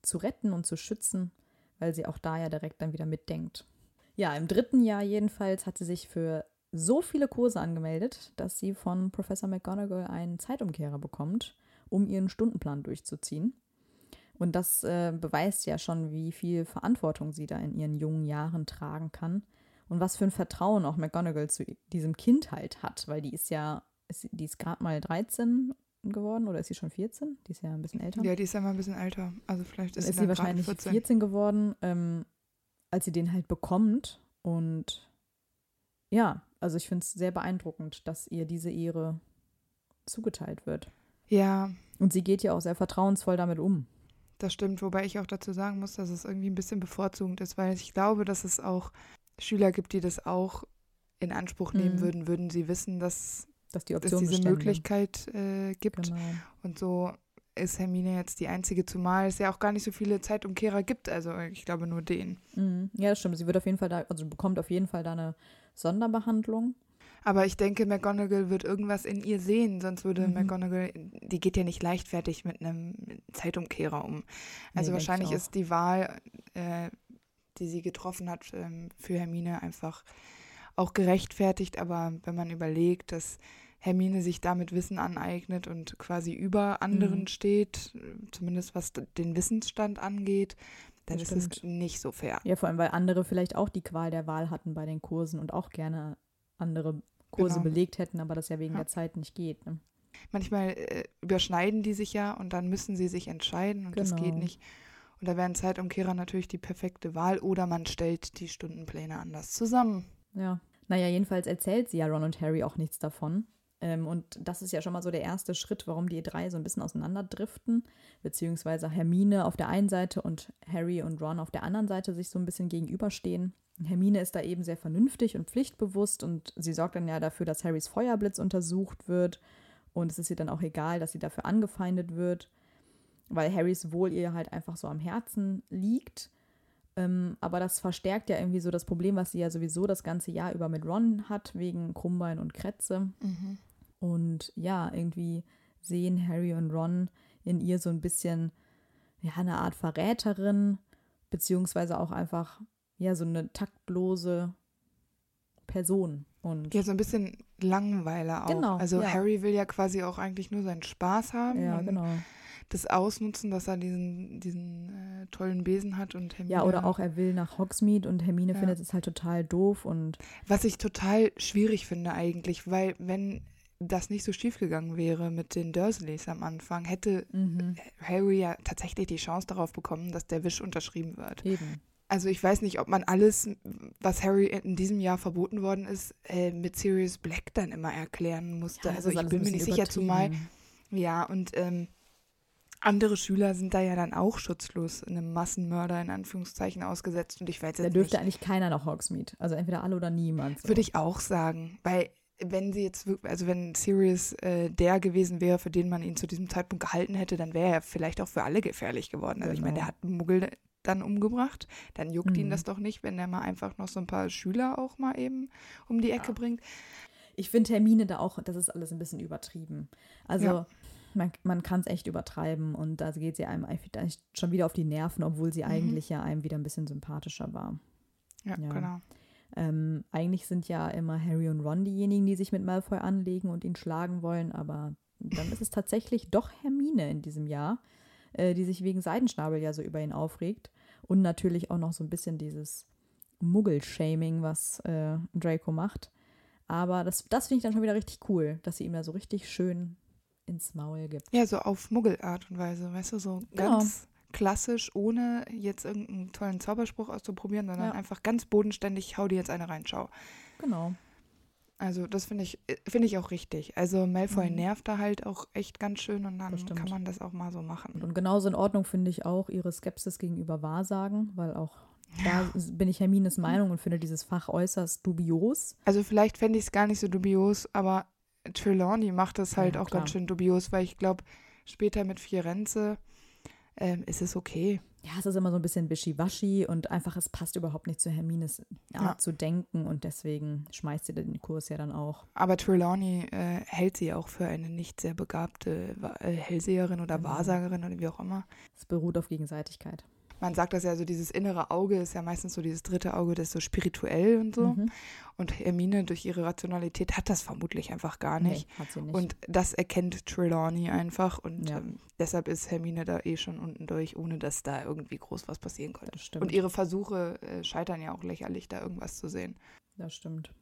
zu retten und zu schützen, weil sie auch da ja direkt dann wieder mitdenkt. Ja, im 3. Jahr jedenfalls hat sie sich für so viele Kurse angemeldet, dass sie von Professor McGonagall einen Zeitumkehrer bekommt, um ihren Stundenplan durchzuziehen. Und das beweist ja schon, wie viel Verantwortung sie da in ihren jungen Jahren tragen kann und was für ein Vertrauen auch McGonagall zu diesem Kind halt hat, weil die ist gerade mal 13 geworden, oder ist sie schon 14? Die ist ja ein bisschen älter. Ja, die ist ja mal ein bisschen älter. Also vielleicht ist sie wahrscheinlich 14 geworden, als sie den halt bekommt. Und ja, also ich finde es sehr beeindruckend, dass ihr diese Ehre zugeteilt wird. Ja. Und sie geht ja auch sehr vertrauensvoll damit um. Das stimmt, wobei ich auch dazu sagen muss, dass es irgendwie ein bisschen bevorzugend ist, weil ich glaube, dass es auch Schüler gibt, die das auch in Anspruch nehmen würden sie wissen, dass es diese Möglichkeit gibt. Genau. Und so ist Hermine jetzt die einzige, zumal es ja auch gar nicht so viele Zeitumkehrer gibt, also ich glaube nur den. Mhm. Ja, das stimmt, sie wird auf jeden Fall da, also bekommt auf jeden Fall da eine Sonderbehandlung. Aber ich denke, McGonagall wird irgendwas in ihr sehen, sonst würde McGonagall, die geht ja nicht leichtfertig mit einem Zeitumkehrer um. Also wahrscheinlich ist die Wahl, die sie getroffen hat, für Hermine einfach auch gerechtfertigt. Aber wenn man überlegt, dass Hermine sich damit Wissen aneignet und quasi über anderen steht, zumindest was den Wissensstand angeht, dann ist es nicht so fair. Ja, vor allem, weil andere vielleicht auch die Qual der Wahl hatten bei den Kursen und auch gerne andere Kurse belegt hätten, aber das ja wegen der Zeit nicht geht. Ne? Manchmal überschneiden die sich ja, und dann müssen sie sich entscheiden, und das geht nicht. Und da wären Zeitumkehrer natürlich die perfekte Wahl, oder man stellt die Stundenpläne anders zusammen. Ja, naja, jedenfalls erzählt sie ja Ron und Harry auch nichts davon. Und das ist ja schon mal so der erste Schritt, warum die drei so ein bisschen auseinanderdriften, beziehungsweise Hermine auf der einen Seite und Harry und Ron auf der anderen Seite sich so ein bisschen gegenüberstehen. Hermine ist da eben sehr vernünftig und pflichtbewusst, und sie sorgt dann ja dafür, dass Harrys Feuerblitz untersucht wird, und es ist ihr dann auch egal, dass sie dafür angefeindet wird, weil Harrys Wohl ihr halt einfach so am Herzen liegt. Aber das verstärkt ja irgendwie so das Problem, was sie ja sowieso das ganze Jahr über mit Ron hat, wegen Krummbein und Krätze. Mhm. Und ja, irgendwie sehen Harry und Ron in ihr so ein bisschen, ja, eine Art Verräterin, beziehungsweise auch einfach, ja, so eine taktlose Person. Und ja, so ein bisschen Langweiler auch. Genau, also Harry will ja quasi auch eigentlich nur seinen Spaß haben. Ja, genau. das ausnutzen, dass er diesen tollen Besen hat und Hermine... Ja, oder auch er will nach Hogsmeade und Hermine findet es halt total doof und... Was ich total schwierig finde eigentlich, weil wenn das nicht so schief gegangen wäre mit den Dursleys am Anfang, hätte Harry ja tatsächlich die Chance darauf bekommen, dass der Wisch unterschrieben wird. Eben. Also ich weiß nicht, ob man alles, was Harry in diesem Jahr verboten worden ist, mit Sirius Black dann immer erklären musste. Ja, also ich bin mir nicht sicher, zumal... Ja, und andere Schüler sind da ja dann auch schutzlos in einem Massenmörder in Anführungszeichen ausgesetzt. Und ich weiß jetzt nicht. Da dürfte eigentlich keiner nach Hogsmeade. Also entweder alle oder niemand. So. Würde ich auch sagen, weil... Wenn sie jetzt wirklich, also wenn Sirius der gewesen wäre, für den man ihn zu diesem Zeitpunkt gehalten hätte, dann wäre er vielleicht auch für alle gefährlich geworden. Also ich meine, der hat einen Muggel dann umgebracht, dann juckt ihn das doch nicht, wenn der mal einfach noch so ein paar Schüler auch mal eben um die Ecke bringt. Ich finde Hermine da auch, das ist alles ein bisschen übertrieben. Also man kann es echt übertreiben und da geht sie einem schon wieder auf die Nerven, obwohl sie eigentlich ja einem wieder ein bisschen sympathischer war. Ja. Genau. Eigentlich sind ja immer Harry und Ron diejenigen, die sich mit Malfoy anlegen und ihn schlagen wollen, aber dann ist es tatsächlich doch Hermine in diesem Jahr, die sich wegen Seidenschnabel ja so über ihn aufregt und natürlich auch noch so ein bisschen dieses Muggelshaming, was Draco macht, aber das finde ich dann schon wieder richtig cool, dass sie ihm da so richtig schön ins Maul gibt. Ja, so auf Muggelart und Weise, weißt du, so ganz... klassisch, ohne jetzt irgendeinen tollen Zauberspruch auszuprobieren, sondern einfach ganz bodenständig, hau dir jetzt eine rein, schau. Genau. Also das finde ich auch richtig. Also Malfoy nervt da halt auch echt ganz schön und dann kann man das auch mal so machen. Und genauso in Ordnung finde ich auch ihre Skepsis gegenüber Wahrsagen, weil auch da bin ich Hermines Meinung und finde dieses Fach äußerst dubios. Also vielleicht fände ich es gar nicht so dubios, aber Trelawney macht das halt auch ganz schön dubios, weil ich glaube, später mit Firenze ist es okay. Ja, es ist immer so ein bisschen wischiwaschi und einfach, es passt überhaupt nicht zu Hermines Art zu denken und deswegen schmeißt sie den Kurs ja dann auch. Aber Trelawney hält sie auch für eine nicht sehr begabte Hellseherin oder Wahrsagerin oder wie auch immer. Es beruht auf Gegenseitigkeit. Man sagt das ja, so dieses innere Auge ist ja meistens so dieses dritte Auge, das ist so spirituell und so. Und Hermine durch ihre Rationalität hat das vermutlich einfach gar nicht. Nee, hat sie nicht. Und das erkennt Trelawney einfach und deshalb ist Hermine da eh schon unten durch, ohne dass da irgendwie groß was passieren konnte. Und ihre Versuche scheitern ja auch lächerlich, da irgendwas zu sehen. Das stimmt.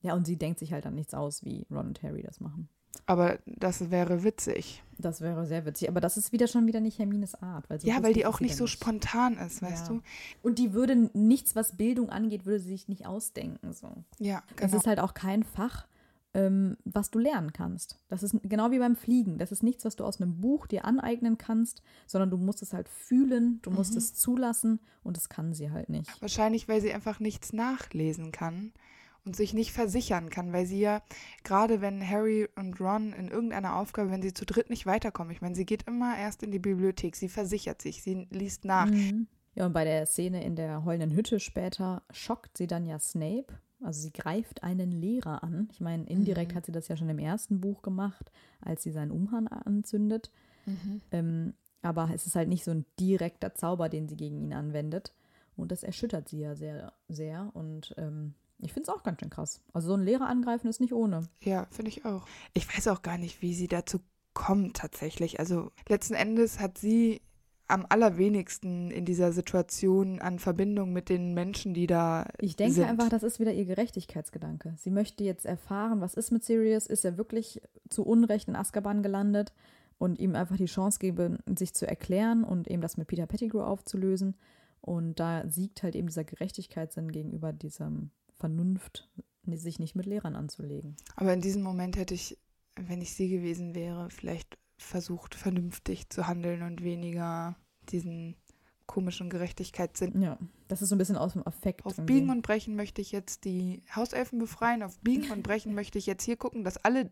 Ja, und sie denkt sich halt dann nichts aus, wie Ron und Harry das machen. Aber das wäre witzig. Das wäre sehr witzig. Aber das ist schon wieder nicht Hermines Art. Weil weil die auch nicht so spontan ist, weißt du. Und die würde nichts, was Bildung angeht, würde sie sich nicht ausdenken. So. Ja, genau. Das ist halt auch kein Fach, was du lernen kannst. Das ist genau wie beim Fliegen. Das ist nichts, was du aus einem Buch dir aneignen kannst, sondern du musst es halt fühlen, du musst es zulassen und das kann sie halt nicht. Wahrscheinlich, weil sie einfach nichts nachlesen kann. Und sich nicht versichern kann, weil sie ja, gerade wenn Harry und Ron in irgendeiner Aufgabe, wenn sie zu dritt nicht weiterkommen, ich meine, sie geht immer erst in die Bibliothek, sie versichert sich, sie liest nach. Ja, und bei der Szene in der heulenden Hütte später schockt sie dann ja Snape, also sie greift einen Lehrer an. Ich meine, indirekt hat sie das ja schon im ersten Buch gemacht, als sie seinen Umhang anzündet. Aber es ist halt nicht so ein direkter Zauber, den sie gegen ihn anwendet. Und das erschüttert sie ja sehr, sehr und ich finde es auch ganz schön krass. Also so ein Lehrer angreifen ist nicht ohne. Ja, finde ich auch. Ich weiß auch gar nicht, wie sie dazu kommt tatsächlich. Also letzten Endes hat sie am allerwenigsten in dieser Situation an Verbindung mit den Menschen, die da sind. Ich denke einfach, das ist wieder ihr Gerechtigkeitsgedanke. Sie möchte jetzt erfahren, was ist mit Sirius? Ist er wirklich zu Unrecht in Azkaban gelandet? Und ihm einfach die Chance geben, sich zu erklären und eben das mit Peter Pettigrew aufzulösen. Und da siegt halt eben dieser Gerechtigkeitssinn gegenüber diesem Vernunft, sich nicht mit Lehrern anzulegen. Aber in diesem Moment hätte ich, wenn ich sie gewesen wäre, vielleicht versucht, vernünftig zu handeln und weniger diesen komischen Gerechtigkeitssinn. Ja, das ist so ein bisschen aus dem Affekt. Auf irgendwie. Biegen und Brechen möchte ich jetzt die Hauselfen befreien, auf Biegen und Brechen möchte ich jetzt hier gucken, dass alle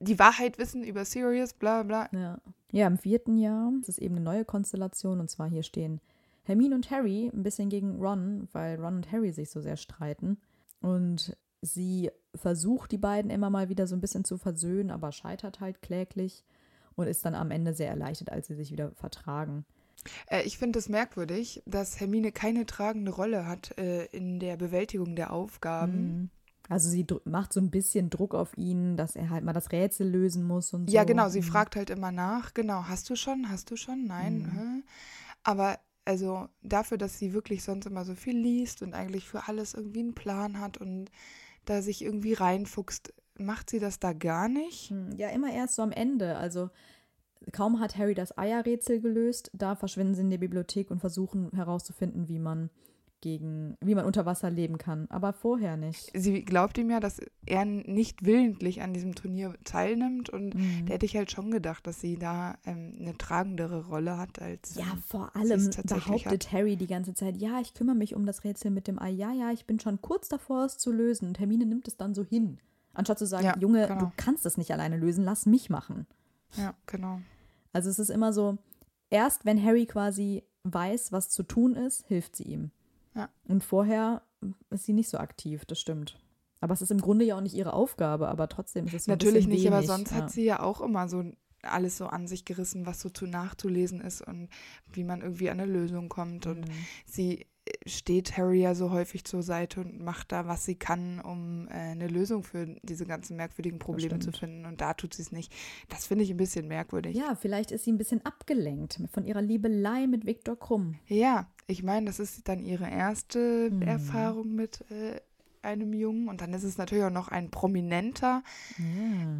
die Wahrheit wissen über Sirius, bla bla. Ja, im 4. Jahr ist es eben eine neue Konstellation und zwar hier stehen Hermine und Harry ein bisschen gegen Ron, weil Ron und Harry sich so sehr streiten. Und sie versucht, die beiden immer mal wieder so ein bisschen zu versöhnen, aber scheitert halt kläglich und ist dann am Ende sehr erleichtert, als sie sich wieder vertragen. Ich finde es merkwürdig, dass Hermine keine tragende Rolle hat in der Bewältigung der Aufgaben. Also sie macht so ein bisschen Druck auf ihn, dass er halt mal das Rätsel lösen muss und so. Ja, genau, sie fragt halt immer nach, genau, hast du schon, nein. Mhm. Aber also dafür, dass sie wirklich sonst immer so viel liest und eigentlich für alles irgendwie einen Plan hat und da sich irgendwie reinfuchst, macht sie das da gar nicht? Ja, immer erst so am Ende, also kaum hat Harry das Eierrätsel gelöst, da verschwinden sie in der Bibliothek und versuchen herauszufinden, wie man unter Wasser leben kann, aber vorher nicht. Sie glaubt ihm ja, dass er nicht willentlich an diesem Turnier teilnimmt und da hätte ich halt schon gedacht, dass sie da eine tragendere Rolle hat als ja, vor allem behauptet Harry die ganze Zeit, ja, ich kümmere mich um das Rätsel mit dem Ei, ja, ich bin schon kurz davor, es zu lösen und Hermine nimmt es dann so hin, anstatt zu sagen, ja, Junge, genau, du kannst das nicht alleine lösen, lass mich machen. Ja, genau. Also es ist immer so, erst wenn Harry quasi weiß, was zu tun ist, hilft sie ihm. Ja. Und vorher ist sie nicht so aktiv, das stimmt. Aber es ist im Grunde ja auch nicht ihre Aufgabe, aber trotzdem ist es natürlich nicht, wenig, aber sonst hat sie ja auch immer so alles so an sich gerissen, was so nachzulesen ist und wie man irgendwie an eine Lösung kommt. Und sie steht Harry ja so häufig zur Seite und macht da, was sie kann, um eine Lösung für diese ganzen merkwürdigen Probleme zu finden. Und da tut sie es nicht. Das finde ich ein bisschen merkwürdig. Ja, vielleicht ist sie ein bisschen abgelenkt von ihrer Liebelei mit Viktor Krumm. Ja, ich meine, das ist dann ihre erste Erfahrung mit einem Jungen. Und dann ist es natürlich auch noch ein Prominenter,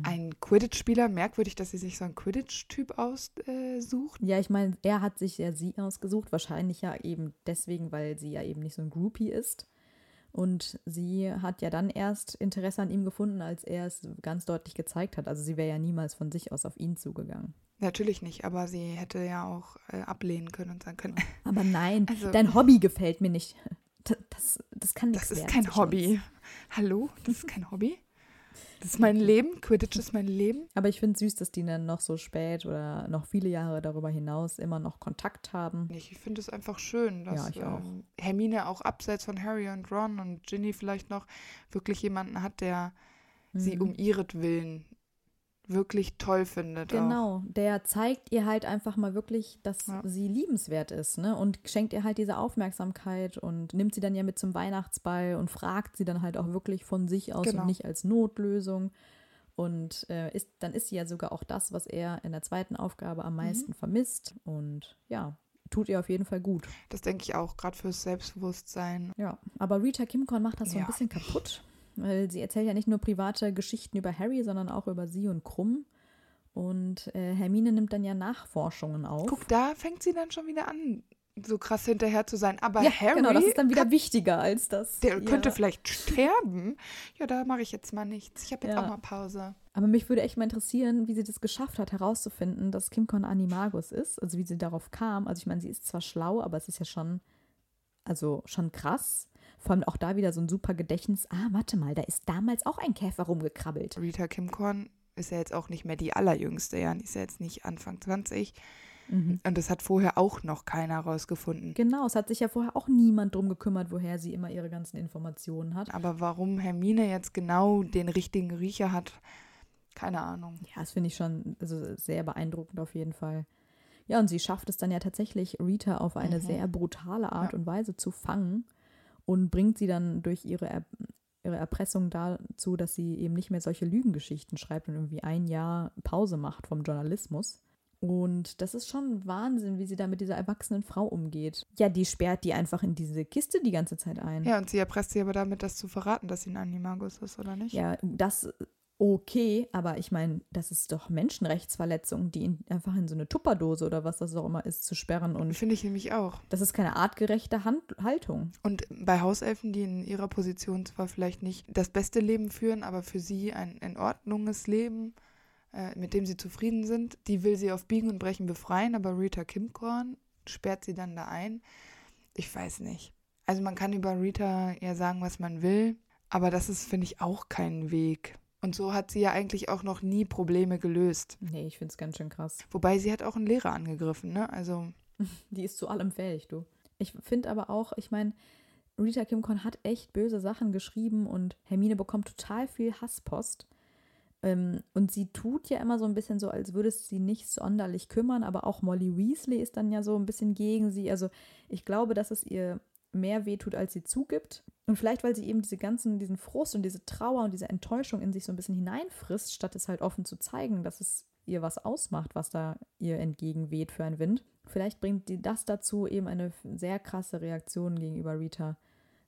ein Quidditch-Spieler. Merkwürdig, dass sie sich so einen Quidditch-Typ aussucht. Ja, ich meine, er hat sich ja sie ausgesucht. Wahrscheinlich ja eben deswegen, weil sie ja eben nicht so ein Groupie ist. Und sie hat ja dann erst Interesse an ihm gefunden, als er es ganz deutlich gezeigt hat. Also sie wäre ja niemals von sich aus auf ihn zugegangen. Natürlich nicht, aber sie hätte ja auch ablehnen können und sagen können. Aber nein, also, dein Hobby gefällt mir nicht. Das kann nichts werden. Das ist kein Hobby. Hallo, das ist kein Hobby. Das ist mein Leben, Quidditch ist mein Leben. Aber ich finde es süß, dass die dann noch so spät oder noch viele Jahre darüber hinaus immer noch Kontakt haben. Ich finde es einfach schön, dass ja, auch. Hermine auch abseits von Harry und Ron und Ginny vielleicht noch wirklich jemanden hat, der sie um ihretwillen wirklich toll findet. Genau, auch. Der zeigt ihr halt einfach mal wirklich, dass sie liebenswert ist, ne? Und schenkt ihr halt diese Aufmerksamkeit und nimmt sie dann ja mit zum Weihnachtsball und fragt sie dann halt auch wirklich von sich aus und nicht als Notlösung. Und dann ist sie ja sogar auch das, was er in der zweiten Aufgabe am meisten vermisst. Und ja, tut ihr auf jeden Fall gut. Das denke ich auch, gerade fürs Selbstbewusstsein. Ja, aber Rita Kimcorn macht das so ein bisschen kaputt. Weil sie erzählt ja nicht nur private Geschichten über Harry, sondern auch über sie und Krumm. Und Hermine nimmt dann ja Nachforschungen auf. Guck, da fängt sie dann schon wieder an, so krass hinterher zu sein. Aber ja, Harry, genau, das ist dann wieder wichtiger als das. Der könnte vielleicht sterben. Ja, da mache ich jetzt mal nichts. Ich habe jetzt auch mal Pause. Aber mich würde echt mal interessieren, wie sie das geschafft hat, herauszufinden, dass Kimcorn Animagus ist. Also wie sie darauf kam. Also ich meine, sie ist zwar schlau, aber es ist ja schon krass. Vor allem auch da wieder so ein super Gedächtnis. Ah, warte mal, da ist damals auch ein Käfer rumgekrabbelt. Rita Kimcorn ist ja jetzt auch nicht mehr die allerjüngste, ja. Die ist ja jetzt nicht Anfang 20. Und das hat vorher auch noch keiner rausgefunden. Genau, es hat sich ja vorher auch niemand drum gekümmert, woher sie immer ihre ganzen Informationen hat. Aber warum Hermine jetzt genau den richtigen Riecher hat, keine Ahnung. Ja, das finde ich schon sehr beeindruckend auf jeden Fall. Ja, und sie schafft es dann ja tatsächlich, Rita auf eine sehr brutale Art und Weise zu fangen. Und bringt sie dann durch ihre Erpressung dazu, dass sie eben nicht mehr solche Lügengeschichten schreibt und irgendwie ein Jahr Pause macht vom Journalismus. Und das ist schon Wahnsinn, wie sie da mit dieser erwachsenen Frau umgeht. Ja, die sperrt die einfach in diese Kiste die ganze Zeit ein. Ja, und sie erpresst sie aber damit, das zu verraten, dass sie ein Animagus ist, oder nicht? Ja, das okay, aber ich meine, das ist doch Menschenrechtsverletzung, die einfach in so eine Tupperdose oder was das auch immer ist, zu sperren. Und finde ich nämlich auch. Das ist keine artgerechte Haltung. Und bei Hauselfen, die in ihrer Position zwar vielleicht nicht das beste Leben führen, aber für sie ein in Ordnunges Leben, mit dem sie zufrieden sind, die will sie auf Biegen und Brechen befreien, aber Rita Kimcorn sperrt sie dann da ein. Ich weiß nicht. Also man kann über Rita ja sagen, was man will, aber das ist, finde ich, auch kein Weg. Und so hat sie ja eigentlich auch noch nie Probleme gelöst. Nee, ich finde es ganz schön krass. Wobei sie hat auch einen Lehrer angegriffen, ne? Also die ist zu allem fähig, du. Ich finde aber auch, ich meine, Rita Kimcorn hat echt böse Sachen geschrieben und Hermine bekommt total viel Hasspost. Und sie tut ja immer so ein bisschen so, als würde es sie nicht sonderlich kümmern, aber auch Molly Weasley ist dann ja so ein bisschen gegen sie. Also ich glaube, dass es ihr mehr wehtut, als sie zugibt. Und vielleicht, weil sie eben diesen Frust und diese Trauer und diese Enttäuschung in sich so ein bisschen hineinfrisst, statt es halt offen zu zeigen, dass es ihr was ausmacht, was da ihr entgegenweht für ein Wind. Vielleicht bringt die das dazu, eben eine sehr krasse Reaktion gegenüber Rita.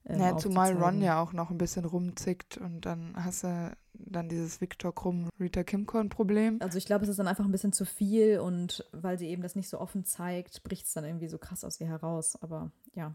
Ja, zumal Ron ja auch noch ein bisschen rumzickt und dann hast du dann dieses Viktor Krumm Rita Kimkorn-Problem. Also ich glaube, es ist dann einfach ein bisschen zu viel und weil sie eben das nicht so offen zeigt, bricht es dann irgendwie so krass aus ihr heraus. Aber ja,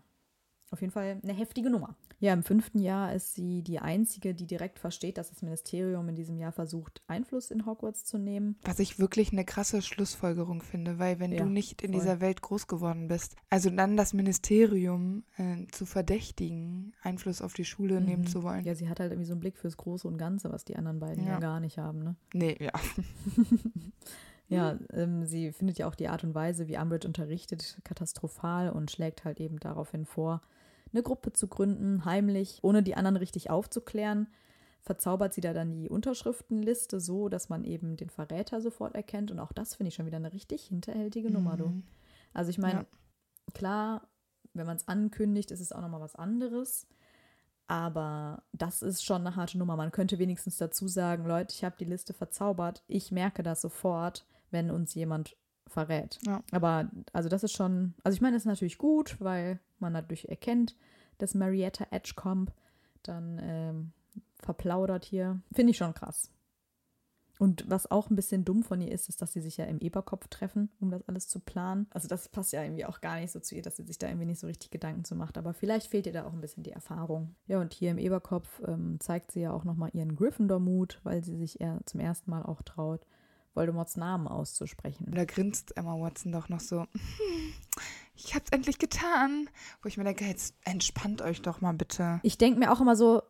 auf jeden Fall eine heftige Nummer. Ja, im 5. Jahr ist sie die Einzige, die direkt versteht, dass das Ministerium in diesem Jahr versucht, Einfluss in Hogwarts zu nehmen. Was ich wirklich eine krasse Schlussfolgerung finde, weil wenn du nicht in dieser Welt groß geworden bist, also dann das Ministerium zu verdächtigen, Einfluss auf die Schule nehmen zu wollen. Ja, sie hat halt irgendwie so einen Blick fürs Große und Ganze, was die anderen beiden ja gar nicht haben, ne? Nee, ja. Ja, sie findet ja auch die Art und Weise, wie Umbridge unterrichtet, katastrophal und schlägt halt eben daraufhin vor, eine Gruppe zu gründen, heimlich, ohne die anderen richtig aufzuklären. Verzaubert sie da dann die Unterschriftenliste so, dass man eben den Verräter sofort erkennt. Und auch das finde ich schon wieder eine richtig hinterhältige Nummer, du. Also ich meine, klar, wenn man es ankündigt, ist es auch nochmal was anderes. Aber das ist schon eine harte Nummer. Man könnte wenigstens dazu sagen, Leute, ich habe die Liste verzaubert. Ich merke das sofort, wenn uns jemand verrät. Ja. Aber also das ist schon, also ich meine, das ist natürlich gut, weil man dadurch erkennt, dass Marietta Edgecombe dann verplaudert hier. Finde ich schon krass. Und was auch ein bisschen dumm von ihr ist, ist, dass sie sich ja im Eberkopf treffen, um das alles zu planen. Also das passt ja irgendwie auch gar nicht so zu ihr, dass sie sich da irgendwie nicht so richtig Gedanken zu macht. Aber vielleicht fehlt ihr da auch ein bisschen die Erfahrung. Ja, und hier im Eberkopf zeigt sie ja auch nochmal ihren Gryffindor-Mut, weil sie sich eher zum ersten Mal auch traut, Voldemorts Namen auszusprechen. Da grinst Emma Watson doch noch so, ich hab's endlich getan. Wo ich mir denke, jetzt entspannt euch doch mal bitte. Ich denke mir auch immer so,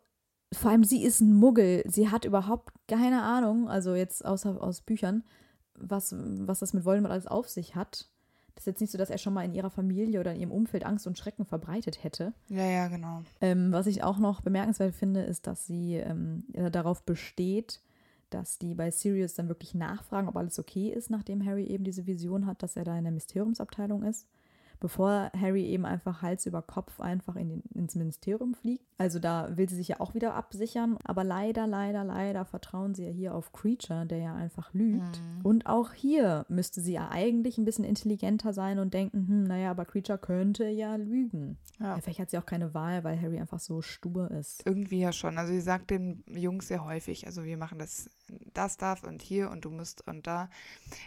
vor allem sie ist ein Muggel, sie hat überhaupt keine Ahnung, also jetzt außer aus Büchern, was das mit Voldemort alles auf sich hat. Das ist jetzt nicht so, dass er schon mal in ihrer Familie oder in ihrem Umfeld Angst und Schrecken verbreitet hätte. Ja, genau. Was ich auch noch bemerkenswert finde, ist, dass sie darauf besteht, dass die bei Sirius dann wirklich nachfragen, ob alles okay ist, nachdem Harry eben diese Vision hat, dass er da in der Mysteriumsabteilung ist, bevor Harry eben einfach Hals über Kopf einfach ins Ministerium fliegt. Also da will sie sich ja auch wieder absichern. Aber leider vertrauen sie ja hier auf Creature, der ja einfach lügt. Und auch hier müsste sie ja eigentlich ein bisschen intelligenter sein und denken, aber Creature könnte ja lügen. Ja. Vielleicht hat sie auch keine Wahl, weil Harry einfach so stur ist. Irgendwie ja schon. Also sie sagt den Jungs sehr häufig, also wir machen das darf und hier und du musst und da.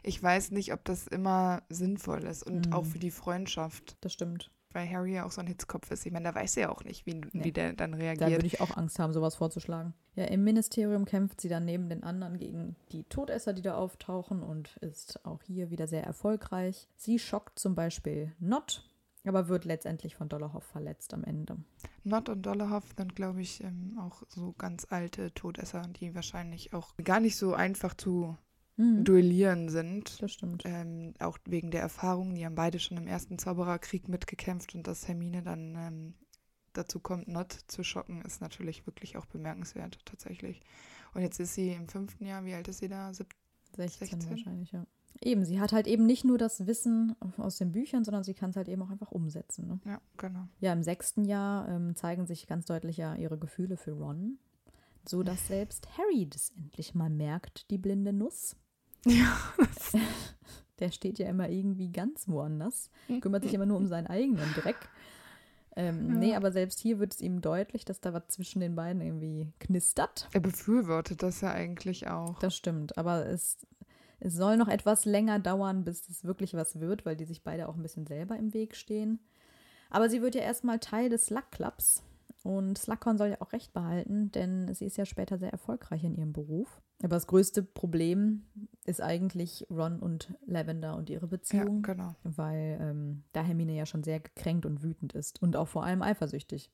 Ich weiß nicht, ob das immer sinnvoll ist und auch für die Freundschaft. Das stimmt. Weil Harry ja auch so ein Hitzkopf ist. Ich meine, da weiß er ja auch nicht, wie der dann reagiert. Da würde ich auch Angst haben, sowas vorzuschlagen. Ja, im Ministerium kämpft sie dann neben den anderen gegen die Todesser, die da auftauchen und ist auch hier wieder sehr erfolgreich. Sie schockt zum Beispiel Not, aber wird letztendlich von Dolohov verletzt am Ende. Not und Dolohov sind, glaube ich, auch so ganz alte Todesser, die wahrscheinlich auch gar nicht so einfach zu duellieren sind. Das stimmt. Auch wegen der Erfahrungen, die haben beide schon im ersten Zaubererkrieg mitgekämpft und dass Hermine dann dazu kommt, Not zu schocken, ist natürlich wirklich auch bemerkenswert, tatsächlich. Und jetzt ist sie im 5. Jahr, wie alt ist sie da? 16 wahrscheinlich, ja. Eben, sie hat halt eben nicht nur das Wissen aus den Büchern, sondern sie kann es halt eben auch einfach umsetzen. Ne? Ja, genau. Ja, im 6. Jahr zeigen sich ganz deutlich ja ihre Gefühle für Ron, so dass selbst Harry das endlich mal merkt, die blinde Nuss. Ja. Der steht ja immer irgendwie ganz woanders, kümmert sich immer nur um seinen eigenen Dreck. Nee, aber selbst hier wird es ihm deutlich, dass da was zwischen den beiden irgendwie knistert. Er befürwortet das ja eigentlich auch. Das stimmt, aber es soll noch etwas länger dauern, bis es wirklich was wird, weil die sich beide auch ein bisschen selber im Weg stehen. Aber sie wird ja erstmal Teil des Slug-Clubs. Und Slughorn soll ja auch recht behalten, denn sie ist ja später sehr erfolgreich in ihrem Beruf. Aber das größte Problem ist eigentlich Ron und Lavender und ihre Beziehung. Ja, genau. Weil da Hermine ja schon sehr gekränkt und wütend ist und auch vor allem eifersüchtig.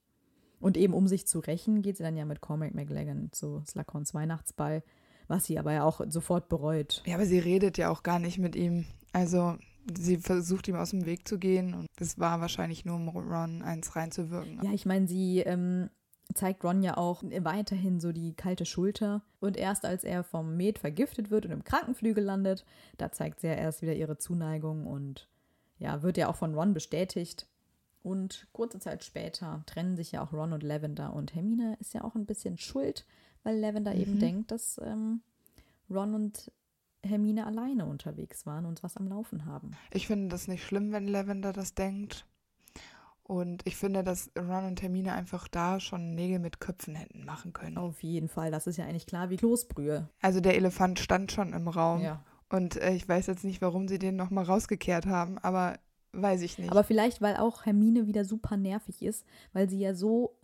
Und eben um sich zu rächen, geht sie dann ja mit Cormac McLaggen zu Slughorns Weihnachtsball, was sie aber ja auch sofort bereut. Ja, aber sie redet ja auch gar nicht mit ihm. Also sie versucht, ihm aus dem Weg zu gehen und das war wahrscheinlich nur, um Ron eins reinzuwirken. Ja, ich meine, sie zeigt Ron ja auch weiterhin so die kalte Schulter und erst als er vom Met vergiftet wird und im Krankenflügel landet, da zeigt sie ja erst wieder ihre Zuneigung und ja, wird ja auch von Ron bestätigt. Und kurze Zeit später trennen sich ja auch Ron und Lavender. Und Hermine ist ja auch ein bisschen schuld, weil Lavender eben denkt, dass Ron und Hermine alleine unterwegs waren und was am Laufen haben. Ich finde das nicht schlimm, wenn Lavender das denkt. Und ich finde, dass Ron und Hermine einfach da schon Nägel mit Köpfen hätten machen können. Auf jeden Fall, das ist ja eigentlich klar wie Kloßbrühe. Also der Elefant stand schon im Raum. Ja. Und ich weiß jetzt nicht, warum sie den nochmal rausgekehrt haben, aber weiß ich nicht. Aber vielleicht, weil auch Hermine wieder super nervig ist, weil sie ja so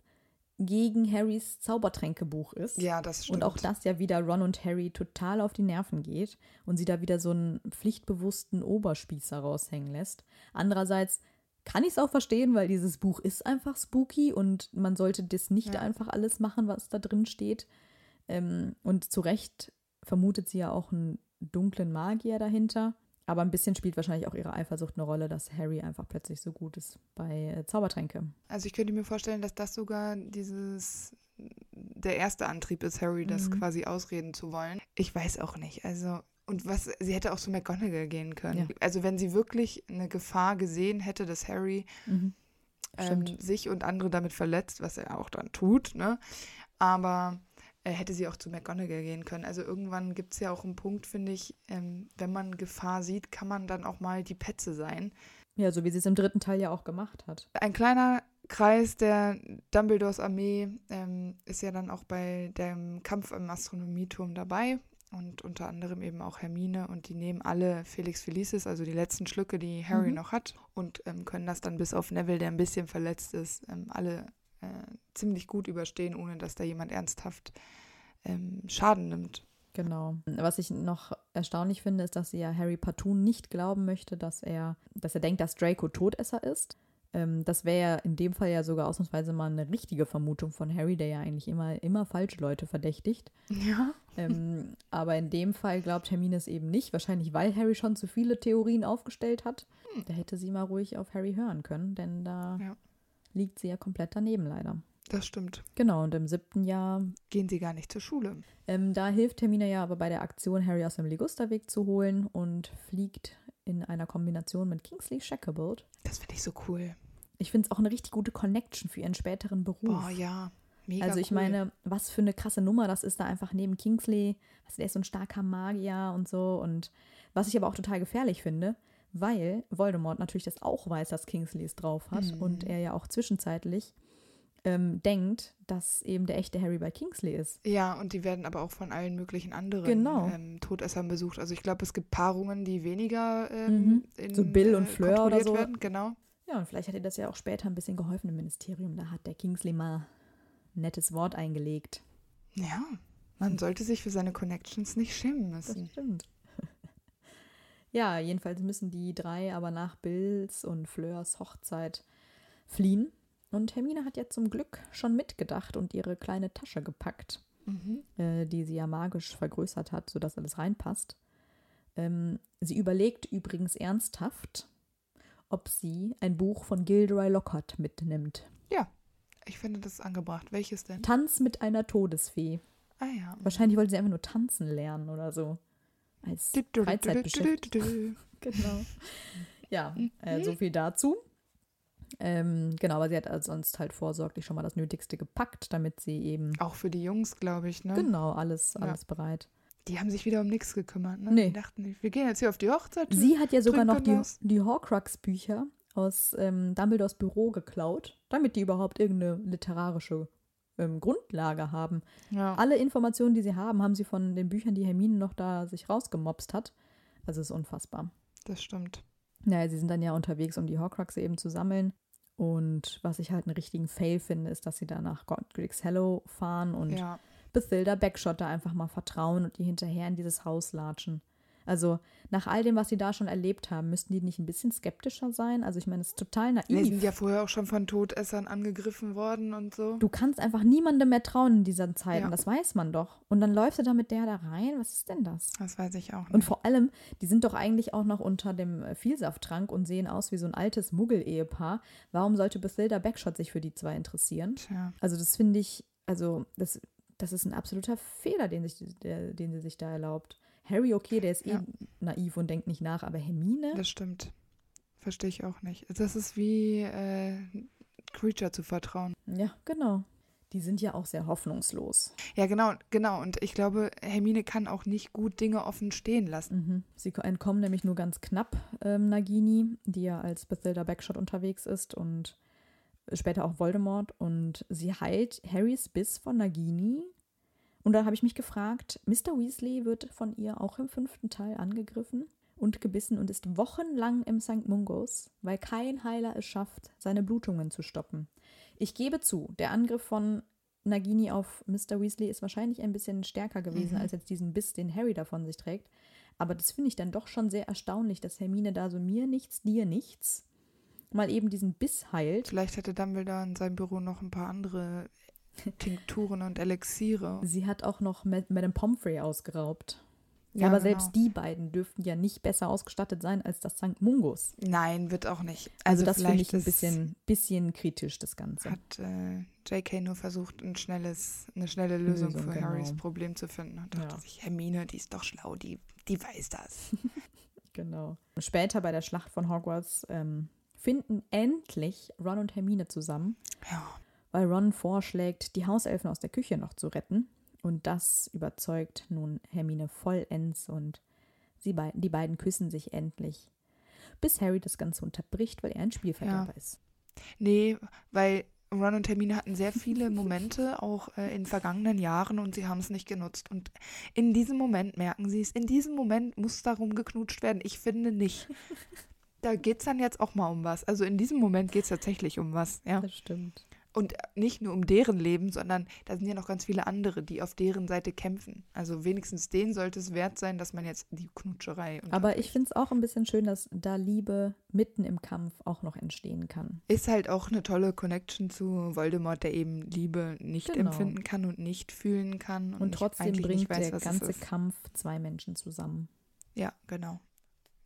gegen Harrys Zaubertränkebuch ist. Ja, das stimmt. Und auch das ja wieder Ron und Harry total auf die Nerven geht und sie da wieder so einen pflichtbewussten Oberspießer raushängen lässt. Andererseits kann ich es auch verstehen, weil dieses Buch ist einfach spooky und man sollte das nicht einfach alles machen, was da drin steht. Und zu Recht vermutet sie ja auch einen dunklen Magier dahinter. Aber ein bisschen spielt wahrscheinlich auch ihre Eifersucht eine Rolle, dass Harry einfach plötzlich so gut ist bei Zaubertränke. Also ich könnte mir vorstellen, dass das sogar der erste Antrieb ist, Harry das quasi ausreden zu wollen. Ich weiß auch nicht. Also sie hätte auch zu McGonagall gehen können. Ja. Also wenn sie wirklich eine Gefahr gesehen hätte, dass Harry sich und andere damit verletzt, was er auch dann tut, ne? Aber hätte sie auch zu McGonagall gehen können. Also irgendwann gibt es ja auch einen Punkt, finde ich, wenn man Gefahr sieht, kann man dann auch mal die Petze sein. Ja, so wie sie es im dritten Teil ja auch gemacht hat. Ein kleiner Kreis der Dumbledores Armee ist ja dann auch bei dem Kampf im Astronomieturm dabei und unter anderem eben auch Hermine, und die nehmen alle Felix Felicis, also die letzten Schlücke, die Harry noch hat, und können das dann bis auf Neville, der ein bisschen verletzt ist, alle ziemlich gut überstehen, ohne dass da jemand ernsthaft Schaden nimmt. Genau. Was ich noch erstaunlich finde, ist, dass sie ja Harry partout nicht glauben möchte, dass er denkt, dass Draco Todesser ist. Das wäre ja in dem Fall ja sogar ausnahmsweise mal eine richtige Vermutung von Harry, der ja eigentlich immer falsche Leute verdächtigt. Ja. Aber in dem Fall glaubt Hermine es eben nicht, wahrscheinlich weil Harry schon zu viele Theorien aufgestellt hat. Da hätte sie mal ruhig auf Harry hören können, denn da liegt sie ja komplett daneben leider. Das stimmt. Genau, und im 7. Jahr gehen sie gar nicht zur Schule. Da hilft Hermine ja aber bei der Aktion, Harry aus dem Ligusterweg zu holen, und fliegt in einer Kombination mit Kingsley Shacklebolt. Das finde ich so cool. Ich finde es auch eine richtig gute Connection für ihren späteren Beruf. Boah, ja. Mega cool. Also ich meine, was für eine krasse Nummer das ist, da einfach neben Kingsley. Also der ist so ein starker Magier und so. Und was ich aber auch total gefährlich finde, weil Voldemort natürlich das auch weiß, dass Kingsley es drauf hat. Und er ja auch zwischenzeitlich denkt, dass eben der echte Harry bei Kingsley ist. Ja, und die werden aber auch von allen möglichen anderen Todessern besucht. Also ich glaube, es gibt Paarungen, die weniger so Bill und Fleur oder so werden. Genau. Ja, und vielleicht hat ihr das ja auch später ein bisschen geholfen im Ministerium. Da hat der Kingsley mal ein nettes Wort eingelegt. Ja, man sollte sich für seine Connections nicht schämen müssen. Das stimmt. Ja, jedenfalls müssen die drei aber nach Bills und Fleurs Hochzeit fliehen. Und Hermine hat ja zum Glück schon mitgedacht und ihre kleine Tasche gepackt, die sie ja magisch vergrößert hat, sodass alles reinpasst. Sie überlegt übrigens ernsthaft, ob sie ein Buch von Gilderoy Lockhart mitnimmt. Ja, ich finde das angebracht. Welches denn? Tanz mit einer Todesfee. Ah ja. Wahrscheinlich wollte sie einfach nur tanzen lernen oder so. Als Freizeitbeschäftigung. Genau. Ja, so viel dazu. Genau, aber sie hat also sonst halt vorsorglich schon mal das Nötigste gepackt, damit sie eben... Auch für die Jungs, glaube ich, ne? Genau, alles bereit. Die haben sich wieder um nichts gekümmert, ne? Nee. Die dachten, wir gehen jetzt hier auf die Hochzeit. Sie hat ja sogar noch die Horcrux-Bücher aus Dumbledores Büro geklaut, damit die überhaupt irgendeine literarische Grundlage haben. Ja. Alle Informationen, die sie haben, haben sie von den Büchern, die Hermine noch da sich rausgemopst hat. Also ist unfassbar. Das stimmt. Naja, sie sind dann ja unterwegs, um die Horcruxe eben zu sammeln. Und was ich halt einen richtigen Fail finde, ist, dass sie da nach Godric's Hollow fahren und Bathilda Bagshot da einfach mal vertrauen und die hinterher in dieses Haus latschen. Also nach all dem, was sie da schon erlebt haben, müssten die nicht ein bisschen skeptischer sein? Also ich meine, es ist total naiv. Die sind ja vorher auch schon von Todessern angegriffen worden und so. Du kannst einfach niemandem mehr trauen in dieser Zeit, und das weiß man doch. Und dann läufst du da mit der da rein, was ist denn das? Das weiß ich auch nicht. Und vor allem, die sind doch eigentlich auch noch unter dem Vielsafttrank und sehen aus wie so ein altes Muggel-Ehepaar. Warum sollte Bathilda Bagshot sich für die zwei interessieren? Tja. Also das finde ich, das ist ein absoluter Fehler, den sie sich da erlaubt. Harry, okay, der ist naiv und denkt nicht nach, aber Hermine? Das stimmt. Verstehe ich auch nicht. Das ist wie Creature zu vertrauen. Ja, genau. Die sind ja auch sehr hoffnungslos. Ja, genau. Und ich glaube, Hermine kann auch nicht gut Dinge offen stehen lassen. Mhm. Sie entkommen nämlich nur ganz knapp Nagini, die ja als Bathilda Bagshot unterwegs ist und später auch Voldemort. Und sie heilt Harrys Biss von Nagini. Und da habe ich mich gefragt, Mr. Weasley wird von ihr auch im 5. Teil angegriffen und gebissen und ist wochenlang im St. Mungos, weil kein Heiler es schafft, seine Blutungen zu stoppen. Ich gebe zu, der Angriff von Nagini auf Mr. Weasley ist wahrscheinlich ein bisschen stärker gewesen als jetzt diesen Biss, den Harry davon sich trägt. Aber das finde ich dann doch schon sehr erstaunlich, dass Hermine da so mir nichts, dir nichts, mal eben diesen Biss heilt. Vielleicht hatte Dumbledore in seinem Büro noch ein paar andere Tinkturen und Elixiere. Sie hat auch noch Madame Pomfrey ausgeraubt. Ja, aber genau. Selbst die beiden dürften ja nicht besser ausgestattet sein als das St. Mungos. Nein, wird auch nicht. Also das finde ich ein bisschen kritisch, das Ganze. Hat JK nur versucht, eine schnelle Lösung für Harrys Problem zu finden. Und dachte sich, Hermine, die ist doch schlau, die weiß das. Genau. Später bei der Schlacht von Hogwarts finden endlich Ron und Hermine zusammen. Ja. Weil Ron vorschlägt, die Hauselfen aus der Küche noch zu retten. Und das überzeugt nun Hermine vollends und die beiden küssen sich endlich. Bis Harry das Ganze unterbricht, weil er ein Spielverderber ist. Nee, weil Ron und Hermine hatten sehr viele Momente, auch in vergangenen Jahren, und sie haben es nicht genutzt. Und in diesem Moment merken sie es, in diesem Moment muss darum geknutscht werden. Ich finde nicht. Da geht es dann jetzt auch mal um was. Also in diesem Moment geht es tatsächlich um was. Ja. Das stimmt. Und nicht nur um deren Leben, sondern da sind ja noch ganz viele andere, die auf deren Seite kämpfen. Also wenigstens denen sollte es wert sein, dass man jetzt die Knutscherei... Aber ich finde es auch ein bisschen schön, dass da Liebe mitten im Kampf auch noch entstehen kann. Ist halt auch eine tolle Connection zu Voldemort, der eben Liebe nicht empfinden kann und nicht fühlen kann. Und trotzdem bringt der ganze Kampf zwei Menschen zusammen. Ja, genau.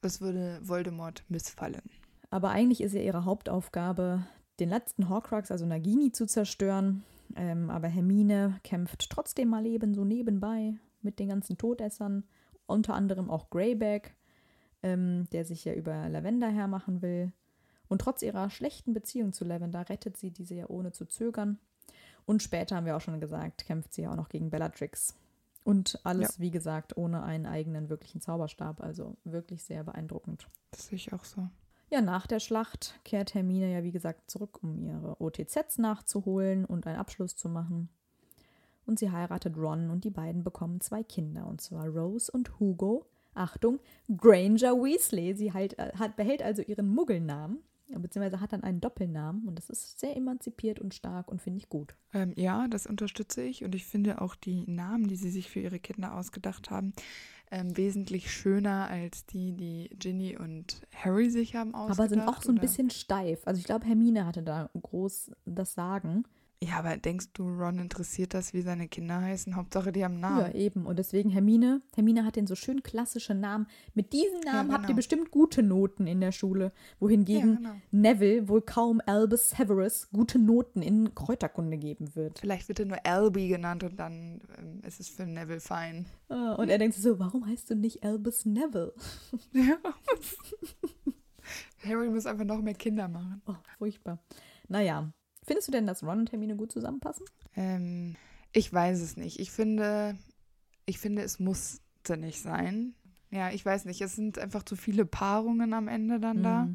Es würde Voldemort missfallen. Aber eigentlich ist ja ihre Hauptaufgabe... den letzten Horcrux, also Nagini, zu zerstören. Aber Hermine kämpft trotzdem mal eben so nebenbei mit den ganzen Todessern. Unter anderem auch Greyback, der sich ja über Lavender hermachen will. Und trotz ihrer schlechten Beziehung zu Lavender rettet sie diese ja ohne zu zögern. Und später, haben wir auch schon gesagt, kämpft sie ja auch noch gegen Bellatrix. Und alles, wie gesagt, ohne einen eigenen wirklichen Zauberstab. Also wirklich sehr beeindruckend. Das sehe ich auch so. Ja, nach der Schlacht kehrt Hermine ja, wie gesagt, zurück, um ihre OTZs nachzuholen und einen Abschluss zu machen. Und sie heiratet Ron und die beiden bekommen 2 Kinder, und zwar Rose und Hugo. Achtung, Granger Weasley. Sie behält also ihren Muggelnamen, beziehungsweise hat dann einen Doppelnamen, und das ist sehr emanzipiert und stark und finde ich gut. Ja, das unterstütze ich, und ich finde auch die Namen, die sie sich für ihre Kinder ausgedacht haben, wesentlich schöner als die Ginny und Harry sich haben ausgedacht. Aber sind auch so ein bisschen steif. Also ich glaube, Hermine hatte da groß das Sagen. Ja, aber denkst du, Ron interessiert das, wie seine Kinder heißen? Hauptsache, die haben Namen. Ja, eben. Und deswegen Hermine hat den so schön klassischen Namen. Mit diesem Namen habt ihr bestimmt gute Noten in der Schule. Wohingegen Neville wohl kaum Albus Severus gute Noten in Kräuterkunde geben wird. Vielleicht wird er nur Albie genannt und dann ist es für Neville fein. Ah, und er denkt sich so, warum heißt du nicht Albus Neville? Ja. Harry muss einfach noch mehr Kinder machen. Oh, furchtbar. Naja. Findest du denn, dass Ron und Hermine gut zusammenpassen? Ich weiß es nicht. Ich finde, es musste nicht sein. Ja, ich weiß nicht. Es sind einfach zu viele Paarungen am Ende dann da.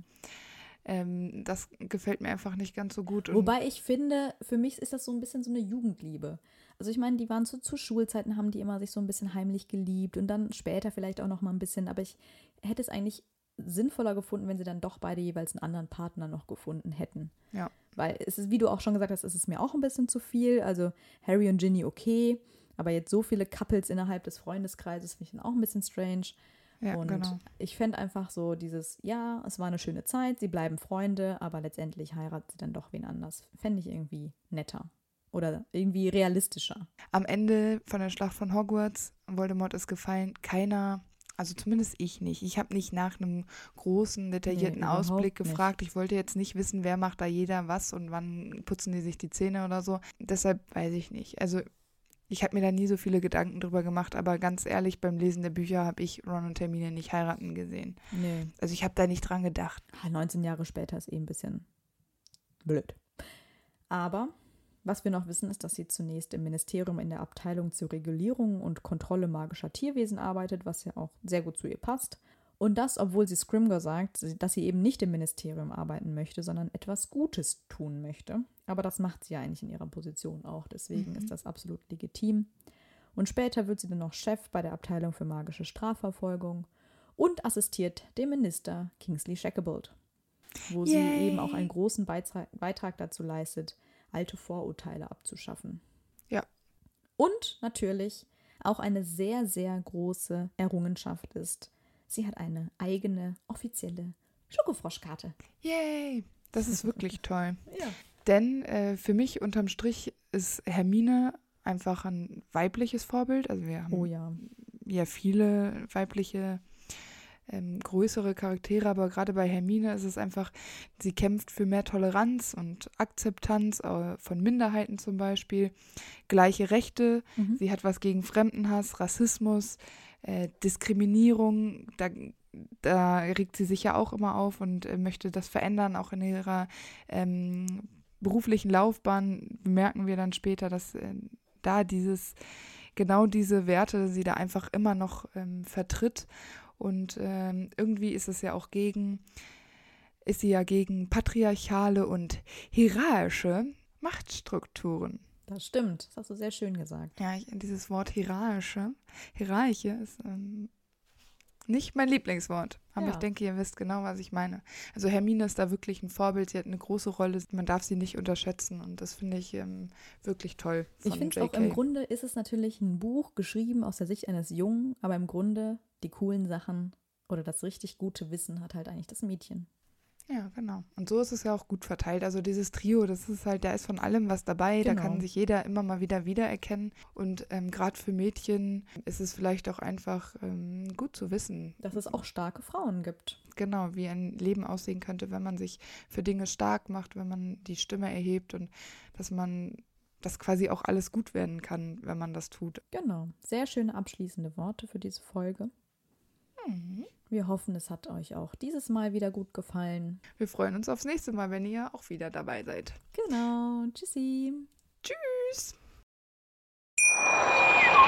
Das gefällt mir einfach nicht ganz so gut. Wobei ich finde, für mich ist das so ein bisschen so eine Jugendliebe. Also ich meine, die waren zu Schulzeiten, haben die immer sich so ein bisschen heimlich geliebt und dann später vielleicht auch noch mal ein bisschen. Aber ich hätte es eigentlich sinnvoller gefunden, wenn sie dann doch beide jeweils einen anderen Partner noch gefunden hätten. Ja. Weil es ist, wie du auch schon gesagt hast, es ist mir auch ein bisschen zu viel. Also Harry und Ginny okay, aber jetzt so viele Couples innerhalb des Freundeskreises finde ich dann auch ein bisschen strange. Ja, und ich fände einfach so dieses, ja, es war eine schöne Zeit, sie bleiben Freunde, aber letztendlich heiratet sie dann doch wen anders. Fände ich irgendwie netter oder irgendwie realistischer. Am Ende von der Schlacht von Hogwarts, Voldemort ist gefallen, keiner... Also zumindest ich nicht. Ich habe nicht nach einem großen, detaillierten Ausblick gefragt. Nicht. Ich wollte jetzt nicht wissen, wer macht da jeder was und wann putzen die sich die Zähne oder so. Deshalb weiß ich nicht. Also Ich habe mir da nie so viele Gedanken drüber gemacht, aber ganz ehrlich, beim Lesen der Bücher habe ich Ron und Hermine nicht heiraten gesehen. Nee. Also ich habe da nicht dran gedacht. 19 Jahre später ist eh ein bisschen blöd. Aber was wir noch wissen, ist, dass sie zunächst im Ministerium in der Abteilung zur Regulierung und Kontrolle magischer Tierwesen arbeitet, was ja auch sehr gut zu ihr passt. Und das, obwohl sie Scrimgeour sagt, dass sie eben nicht im Ministerium arbeiten möchte, sondern etwas Gutes tun möchte. Aber das macht sie ja eigentlich in ihrer Position auch, deswegen ist das absolut legitim. Und später wird sie dann noch Chef bei der Abteilung für magische Strafverfolgung und assistiert dem Minister Kingsley Shacklebolt, wo sie eben auch einen großen Beitrag dazu leistet, alte Vorurteile abzuschaffen. Ja. Und natürlich auch eine sehr, sehr große Errungenschaft ist, sie hat eine eigene, offizielle Schokofroschkarte. Yay! Das ist wirklich toll. Ja. Denn für mich unterm Strich ist Hermine einfach ein weibliches Vorbild. Also wir haben ja viele weibliche, größere Charaktere, aber gerade bei Hermine ist es einfach, sie kämpft für mehr Toleranz und Akzeptanz von Minderheiten zum Beispiel, gleiche Rechte, sie hat was gegen Fremdenhass, Rassismus, Diskriminierung, da regt sie sich ja auch immer auf und möchte das verändern, auch in ihrer beruflichen Laufbahn bemerken wir dann später, dass diese Werte sie da einfach immer noch vertritt und irgendwie ist sie ja gegen patriarchale und hierarchische Machtstrukturen. Das stimmt, das hast du sehr schön gesagt. Ja, dieses Wort hierarchische ist nicht mein Lieblingswort, aber ich denke, ihr wisst genau, was ich meine. Also Hermine ist da wirklich ein Vorbild, sie hat eine große Rolle, man darf sie nicht unterschätzen und das finde ich wirklich toll von JK. Ich finde auch, im Grunde ist es natürlich ein Buch, geschrieben aus der Sicht eines Jungen, aber im Grunde die coolen Sachen oder das richtig gute Wissen hat halt eigentlich das Mädchen. Ja, genau. Und so ist es ja auch gut verteilt. Also dieses Trio, das ist halt, da ist von allem was dabei. Genau. Da kann sich jeder immer mal wiedererkennen. Und gerade für Mädchen ist es vielleicht auch einfach gut zu wissen, dass es auch starke Frauen gibt. Genau, wie ein Leben aussehen könnte, wenn man sich für Dinge stark macht, wenn man die Stimme erhebt und dass man das quasi auch alles gut werden kann, wenn man das tut. Genau. Sehr schöne abschließende Worte für diese Folge. Wir hoffen, es hat euch auch dieses Mal wieder gut gefallen. Wir freuen uns aufs nächste Mal, wenn ihr auch wieder dabei seid. Genau. Tschüssi. Tschüss.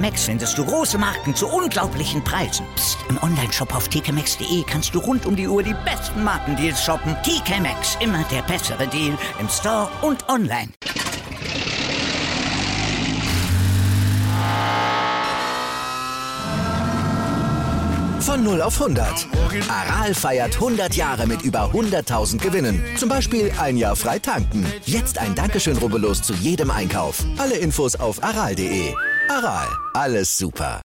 Maxx findest du große Marken zu unglaublichen Preisen. Psst. Im Onlineshop auf tkmaxx.de kannst du rund um die Uhr die besten Markendeals shoppen. TK Maxx, immer der bessere Deal. Im Store und online. Von 0 auf 100. Aral feiert 100 Jahre mit über 100.000 Gewinnen. Zum Beispiel ein Jahr frei tanken. Jetzt ein Dankeschön, rubbellos zu jedem Einkauf. Alle Infos auf aral.de. Aral, alles super.